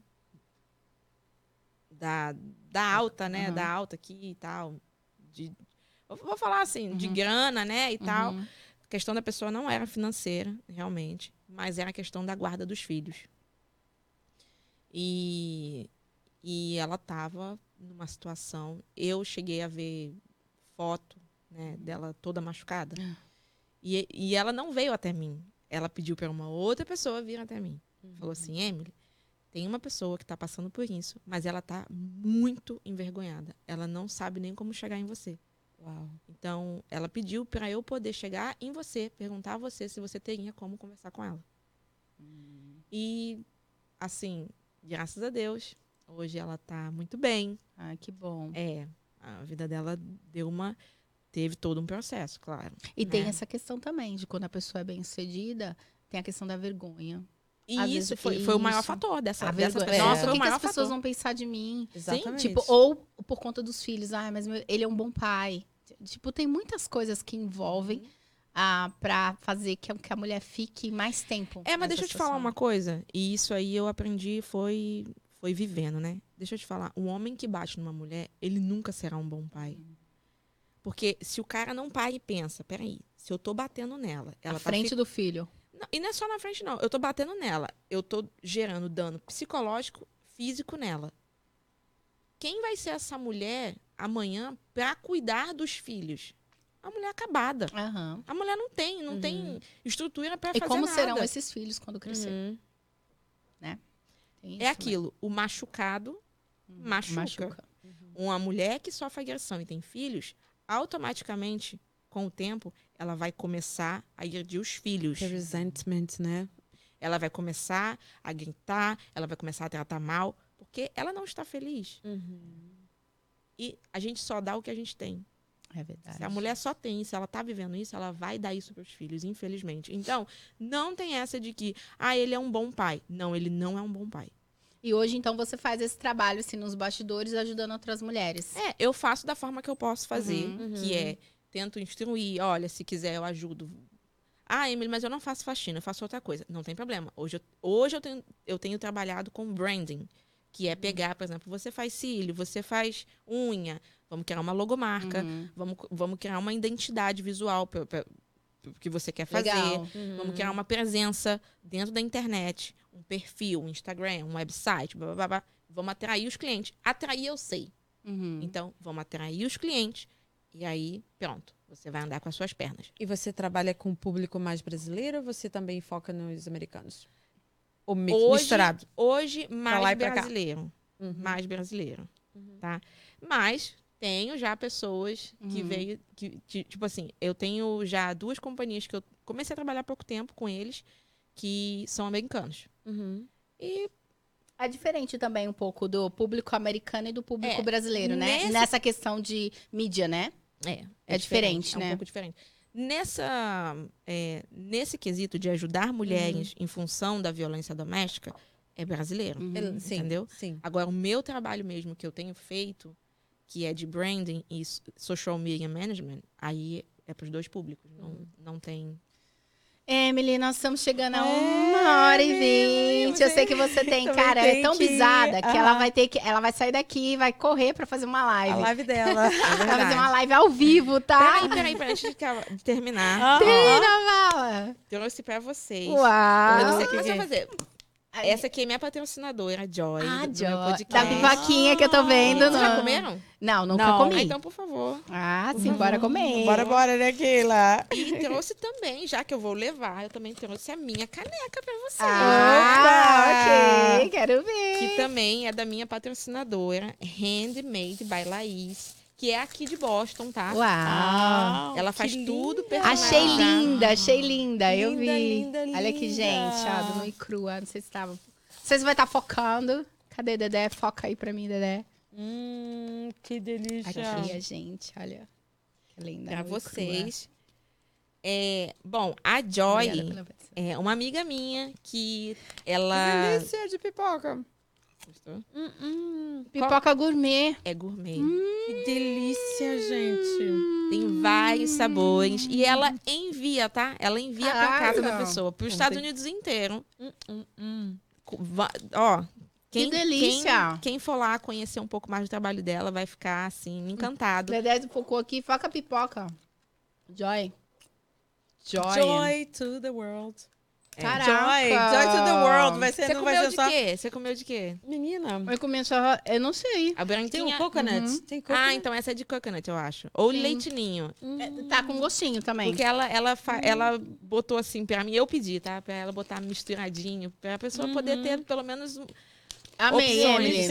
da, da alta, né? Uhum. Da alta aqui e tal. De, vou falar assim, uhum. de grana, né? E uhum. tal. A questão da pessoa não era financeira, realmente, mas era a questão da guarda dos filhos. E, e ela estava numa situação... Eu cheguei a ver foto, né, dela toda machucada. Uhum. E, e ela não veio até mim. Ela pediu para uma outra pessoa vir até mim. Uhum. Falou assim, Emilly, tem uma pessoa que está passando por isso, mas ela está muito envergonhada. Ela não sabe nem como chegar em você. Uau. Então, ela pediu para eu poder chegar em você, perguntar a você se você teria como conversar com ela. Uhum. E, assim, graças a Deus, hoje ela está muito bem. Ah, que bom. É, a vida dela deu uma... Teve todo um processo, claro. E né? Tem essa questão também, de quando a pessoa é bem-sucedida, tem a questão da vergonha. E Às isso vezes, foi, foi isso. o maior fator dessa a dessas pessoas. É. Nossa, o que, que as pessoas fator. vão pensar de mim? Exatamente. Sim, tipo, ou por conta dos filhos. Ah, mas meu, ele é um bom pai. Tipo, tem muitas coisas que envolvem ah, pra fazer que a, que a mulher fique mais tempo. É, mas deixa eu te falar uma coisa. E isso aí eu aprendi, foi, foi vivendo, né? Deixa eu te falar. Um homem que bate numa mulher, ele nunca será um bom pai. Hum. Porque se o cara não para e pensa, peraí, se eu tô batendo nela... ela Na tá frente fi... do filho. Não, e não é só na frente, não. Eu tô batendo nela. Eu tô gerando dano psicológico, físico nela. Quem vai ser essa mulher amanhã pra cuidar dos filhos? A mulher acabada. Uhum. A mulher não tem, não uhum. tem estrutura pra e fazer nada. E como serão esses filhos quando crescer? Uhum. Né? Tem isso, é aquilo, né? O machucado uhum. machuca. machuca. Uhum. Uma mulher que sofre agressão e tem filhos... automaticamente, com o tempo, ela vai começar a agredir os filhos. Que resentment, né? Ela vai começar a gritar, ela vai começar a tratar mal, porque ela não está feliz. Uhum. E a gente só dá o que a gente tem. É verdade. Se a mulher só tem isso, ela está vivendo isso, ela vai dar isso para os filhos, infelizmente. Então, não tem essa de que, ah, ele é um bom pai. Não, ele não é um bom pai. E hoje, então, você faz esse trabalho, assim, nos bastidores, ajudando outras mulheres. É, eu faço da forma que eu posso fazer, uhum, que uhum. é, tento instruir, olha, se quiser eu ajudo. Ah, Emilly, mas eu não faço faxina, eu faço outra coisa. Não tem problema. Hoje eu, hoje eu, tenho, eu tenho trabalhado com branding, que é pegar, por exemplo, você faz cílio, você faz unha, vamos criar uma logomarca, uhum. vamos, vamos criar uma identidade visual pra, pra, que você quer fazer. Uhum. Vamos criar uma presença dentro da internet. Um perfil, um Instagram, um website, blá, blá, blá. Vamos atrair os clientes. Atrair eu sei. Uhum. Então, vamos atrair os clientes. E aí, pronto. Você vai andar com as suas pernas. E você trabalha com o público mais brasileiro ou você também foca nos americanos? Ou misturado? Hoje, mais brasileiro. Uhum. Mais brasileiro. Uhum. Tá? Mas... tenho já pessoas que uhum. veio... Que, que, tipo assim, eu tenho já duas companhias que eu comecei a trabalhar há pouco tempo com eles, que são americanos. Uhum. E... é diferente também um pouco do público americano e do público é, brasileiro, né? Nesse... Nessa questão de mídia, né? É. É, é diferente, diferente, né? É um pouco diferente. Nessa, é, nesse quesito de ajudar mulheres uhum. em função da violência doméstica, é brasileiro, uhum. entendeu? Sim, sim. Agora, o meu trabalho mesmo que eu tenho feito... que é de branding e social media management, aí é para os dois públicos, não, uhum. não tem... Emilly, nós estamos chegando a uma hora e vinte, eu sei que você tem, cara, é tão bizada que uhum. ela vai ter que, ela vai sair daqui e vai correr para fazer uma live. A live dela. É ela vai fazer uma live ao vivo, tá? Peraí, peraí, peraí, antes de terminar. Termina, Vala! Trouxe para vocês. Uau! Você que vai fazer... Essa aqui é minha patrocinadora, Joy. Ah, do Joy. Meu podcast. Da pipoquinha que eu tô vendo. Vocês já comeram? Não, nunca não. comi. Ah, então, por favor. Ah, por sim, favor. Bora comer. Bora, bora, né, Keila? E trouxe também, já que eu vou levar, eu também trouxe a minha caneca pra vocês. Ah, opa, ok. Quero ver. Que também é da minha patrocinadora, Handmade by Laís. Que é aqui de Boston, tá? Uau! Ela faz tudo personalizado. Achei linda, achei linda. Eu vi. Linda, linda, olha aqui, gente. Ó, do Nu Crua. Não sei se estavam. Vocês vão estar focando. Cadê, Dedé? Foca aí pra mim, Dedé. Hum, que delícia. Aqui, a gente. Olha. Que linda. Pra vocês. É, bom, a Joy é uma amiga minha que ela... Que delícia de pipoca. Gostou? Hum, hum. Pipoca Qual? gourmet. É gourmet. Hum. Que delícia, gente. Tem vários sabores. E ela envia, tá? Ela envia ah, pra casa não. da pessoa. Pros Estados Unidos inteiro. Hum, hum, hum. Ó, quem, que delícia. Quem, quem for lá conhecer um pouco mais do trabalho dela vai ficar, assim, encantado. Dedé focou aqui. Foca a pipoca. Joy. Joy. Joy to the world. Caraca. Joy, joy to the world. Vai ser, você não comeu vai ser de só... quê? Você comeu de quê? Menina. Eu comi só... Eu não sei. A branquinha... Tem um coconut. Uhum. Tem coconut. Ah, então essa é de coconut, eu acho. Ou Sim. leite ninho. Uhum. É, tá com gostinho também. Porque ela, ela, fa... uhum. ela botou assim pra mim. Eu pedi, tá? Pra ela botar misturadinho. Pra pessoa uhum. poder ter pelo menos... Amei, Emilly.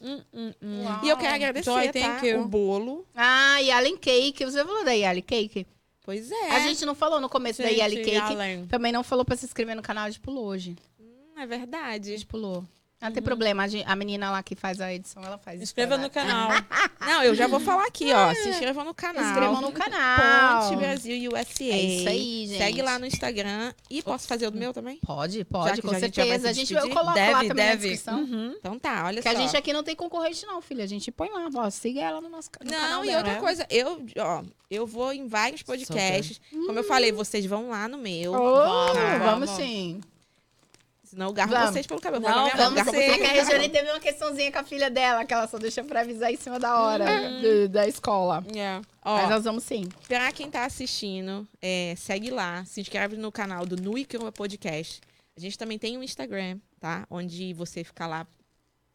Hum, hum, hum. E eu quero agradecer, Joy, tá? O bolo. Ah, e Allen Cake. Você falou da Allen Cake? Pois é. A gente não falou no começo gente, da Allen Cake. Allen. Também não falou pra se inscrever no canal. A gente pulou hoje. Hum, é verdade. A gente pulou. Não uhum. tem problema. A menina lá que faz a edição, ela faz. Inscreva no canal. Não, eu já vou falar aqui, ó. Se inscrevam no canal. Se inscrevam no canal. Ponte Brasil U S A. É isso aí, gente. Segue lá no Instagram. E posso fazer o do meu também? Pode, pode, com certeza. A gente, eu coloco deve, lá também deve. na descrição. Uhum. Então tá, olha que só. Que a gente aqui não tem concorrente não, filha. A gente põe lá, ó. Siga ela no nosso no não, canal. Não, e outra coisa. Eu, ó, eu vou em vários podcasts. Super. Como hum. eu falei, vocês vão lá no meu. Oh, tá, vamos, vamos sim. Não, eu garro vamos. vocês pelo cabelo. Não, vamos sim. É que a Regiane teve uma questãozinha com a filha dela, que ela só deixou pra avisar em cima da hora hum. de, da escola. Yeah. Ó, mas nós vamos sim. Pra quem tá assistindo, é, segue lá, se inscreve no canal do Nu Crua Podcast. A gente também tem um Instagram, tá? Onde você fica lá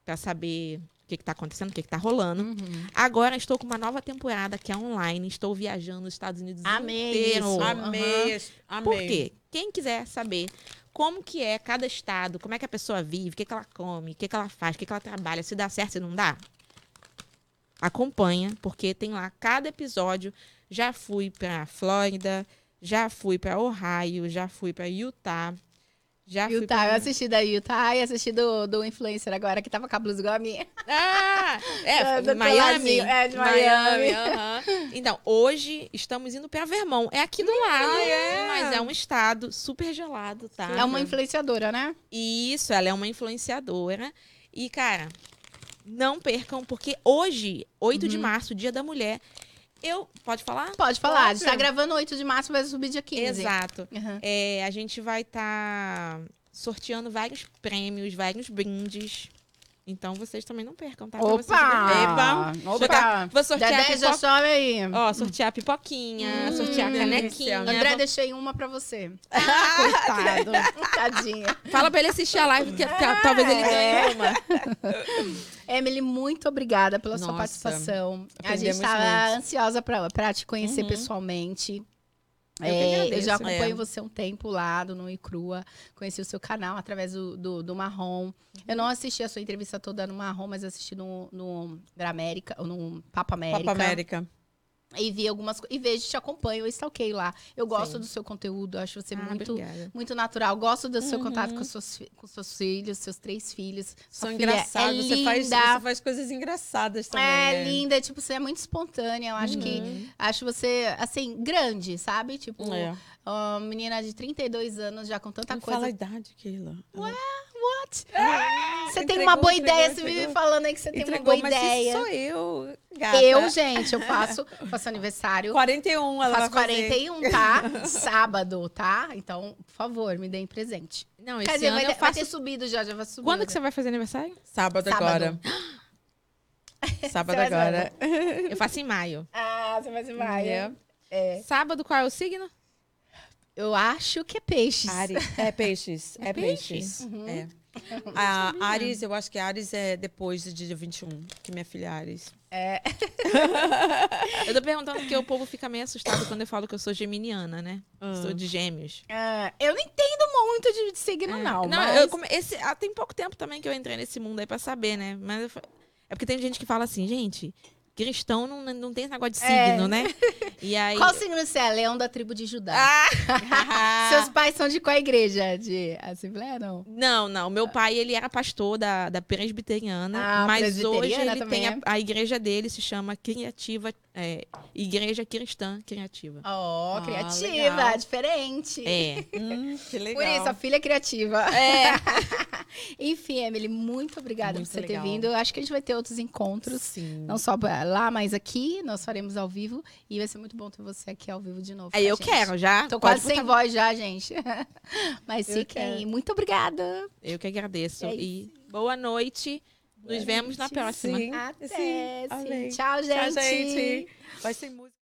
pra saber o que que tá acontecendo, o que que tá rolando. Uhum. Agora estou com uma nova temporada que é online. Estou viajando nos Estados Unidos Amei inteiro. Isso. Amei isso. Uhum. Por quê? Quem quiser saber... Como que é cada estado, como é que a pessoa vive, o que que ela come, o que que ela faz, o que que ela trabalha, se dá certo, se não dá? Acompanha, porque tem lá cada episódio. Já fui pra Flórida, já fui pra Ohio, já fui pra Utah. Já Utah, fui pra... eu assisti da Utah e assisti do, do influencer agora, que tava com a blusa igual a minha. Ah, é, do, do Miami. É, de Miami. Miami uh-huh. Então, hoje estamos indo pra Vermont. É aqui do hum, lado, ah, é. mas é um estado super gelado, tá? É uma influenciadora, né? Isso, ela é uma influenciadora. E, cara, não percam, porque hoje, oito uhum. de março, Dia da Mulher... Eu, pode falar? Pode falar. Pode. A gente tá gravando oito de março, vai subir dia quinze. Exato. Uhum. É, a gente vai estar tá sorteando vários prêmios, vários brindes. Então, vocês também não percam, tá? Opa! Vocês... Opa! Jogar... Vou sortear Dedé, pipo... já sobe aí. Ó, sortear pipoquinha, hum, sortear canequinha. André, vou... deixei uma pra você. Ah, coitado. Tadinha. Fala pra ele assistir a live, que é, talvez ele ganhe uma. Emilly, muito obrigada pela Nossa, sua participação. A gente estava ansiosa pra, pra te conhecer uhum. pessoalmente. Eu, é, agradeço, eu já acompanho é. você um tempo lá do Nu Crua, conheci o seu canal através do, do, do Marrom. Uhum. Eu não assisti a sua entrevista toda no Marrom, mas assisti no, no, América, no Papa América. Papa América. E vi algumas coisas. E vejo, te acompanho, eu stalkei lá. Eu gosto Sim. do seu conteúdo, acho você ah, muito, muito natural. Gosto do seu uhum. contato com seus, com seus filhos, seus três filhos. São engraçados, é você, faz, você faz coisas engraçadas também. É, é linda, tipo, você é muito espontânea. Eu acho uhum. que. Acho você, assim, grande, sabe? Tipo, é. uma menina de trinta e dois anos já com tanta Não coisa. Fala a idade, Keila. Ué, what? Ah, você entregou, tem uma boa entregou, ideia, entregou. Você vive falando aí que você entregou, tem uma boa mas ideia. Sou eu, gata. Eu, gente, eu faço. Faço aniversário. quarenta e um, ela Faço vai quarenta e um, fazer. Tá? Sábado, tá? Então, por favor, me deem presente. Não, esse Quer dizer, ano vai, eu faço... vai ter subido já, já vai subir. Quando que você vai fazer aniversário? Sábado, Sábado. agora. Sábado agora. Eu faço em maio. Ah, você faz em maio. É. Sábado, qual é o signo? Eu acho que é peixes. Ares. É peixes. É, é peixes. peixes. Uhum. É. A Ares, eu acho que Ares é depois do dia vinte e um, que minha filha é Ares. É. Eu tô perguntando porque o povo fica meio assustado quando eu falo que eu sou geminiana, né? Uhum. Sou de gêmeos. Uh, eu não entendo muito de, de signo, é. não. Não, mas... eu come... Esse, ah, tem pouco tempo também que eu entrei nesse mundo aí pra saber, né? Mas eu... É porque tem gente que fala assim, gente... Cristão não, não tem esse negócio de signo, é. né? E aí... Qual signo você é? Leão da tribo de Judá. Ah! Seus pais são de qual igreja? De Assembleia, não? Não, não. Meu pai, ele era pastor da, da presbiteriana, ah, mas presbiteriana hoje ele tem a, a igreja dele, se chama Criativa, é, Igreja Cristã Criativa. Oh, criativa, ah, diferente. É. Hum, que legal. Por isso, a filha é criativa. É. Enfim, Emilly, muito obrigada muito por você legal. ter vindo. Eu acho que a gente vai ter outros encontros, Sim. não só lá, mas aqui nós faremos ao vivo e vai ser muito bom ter você aqui ao vivo de novo. É, eu gente. quero, já. Tô quase sem voz já, gente. Mas eu fiquem aí. Muito obrigada. Eu que agradeço. É e boa noite. Boa Nos noite. vemos na próxima. Sim. Até. Sim. Sim. Tchau, gente. Tchau, gente. Vai ser música.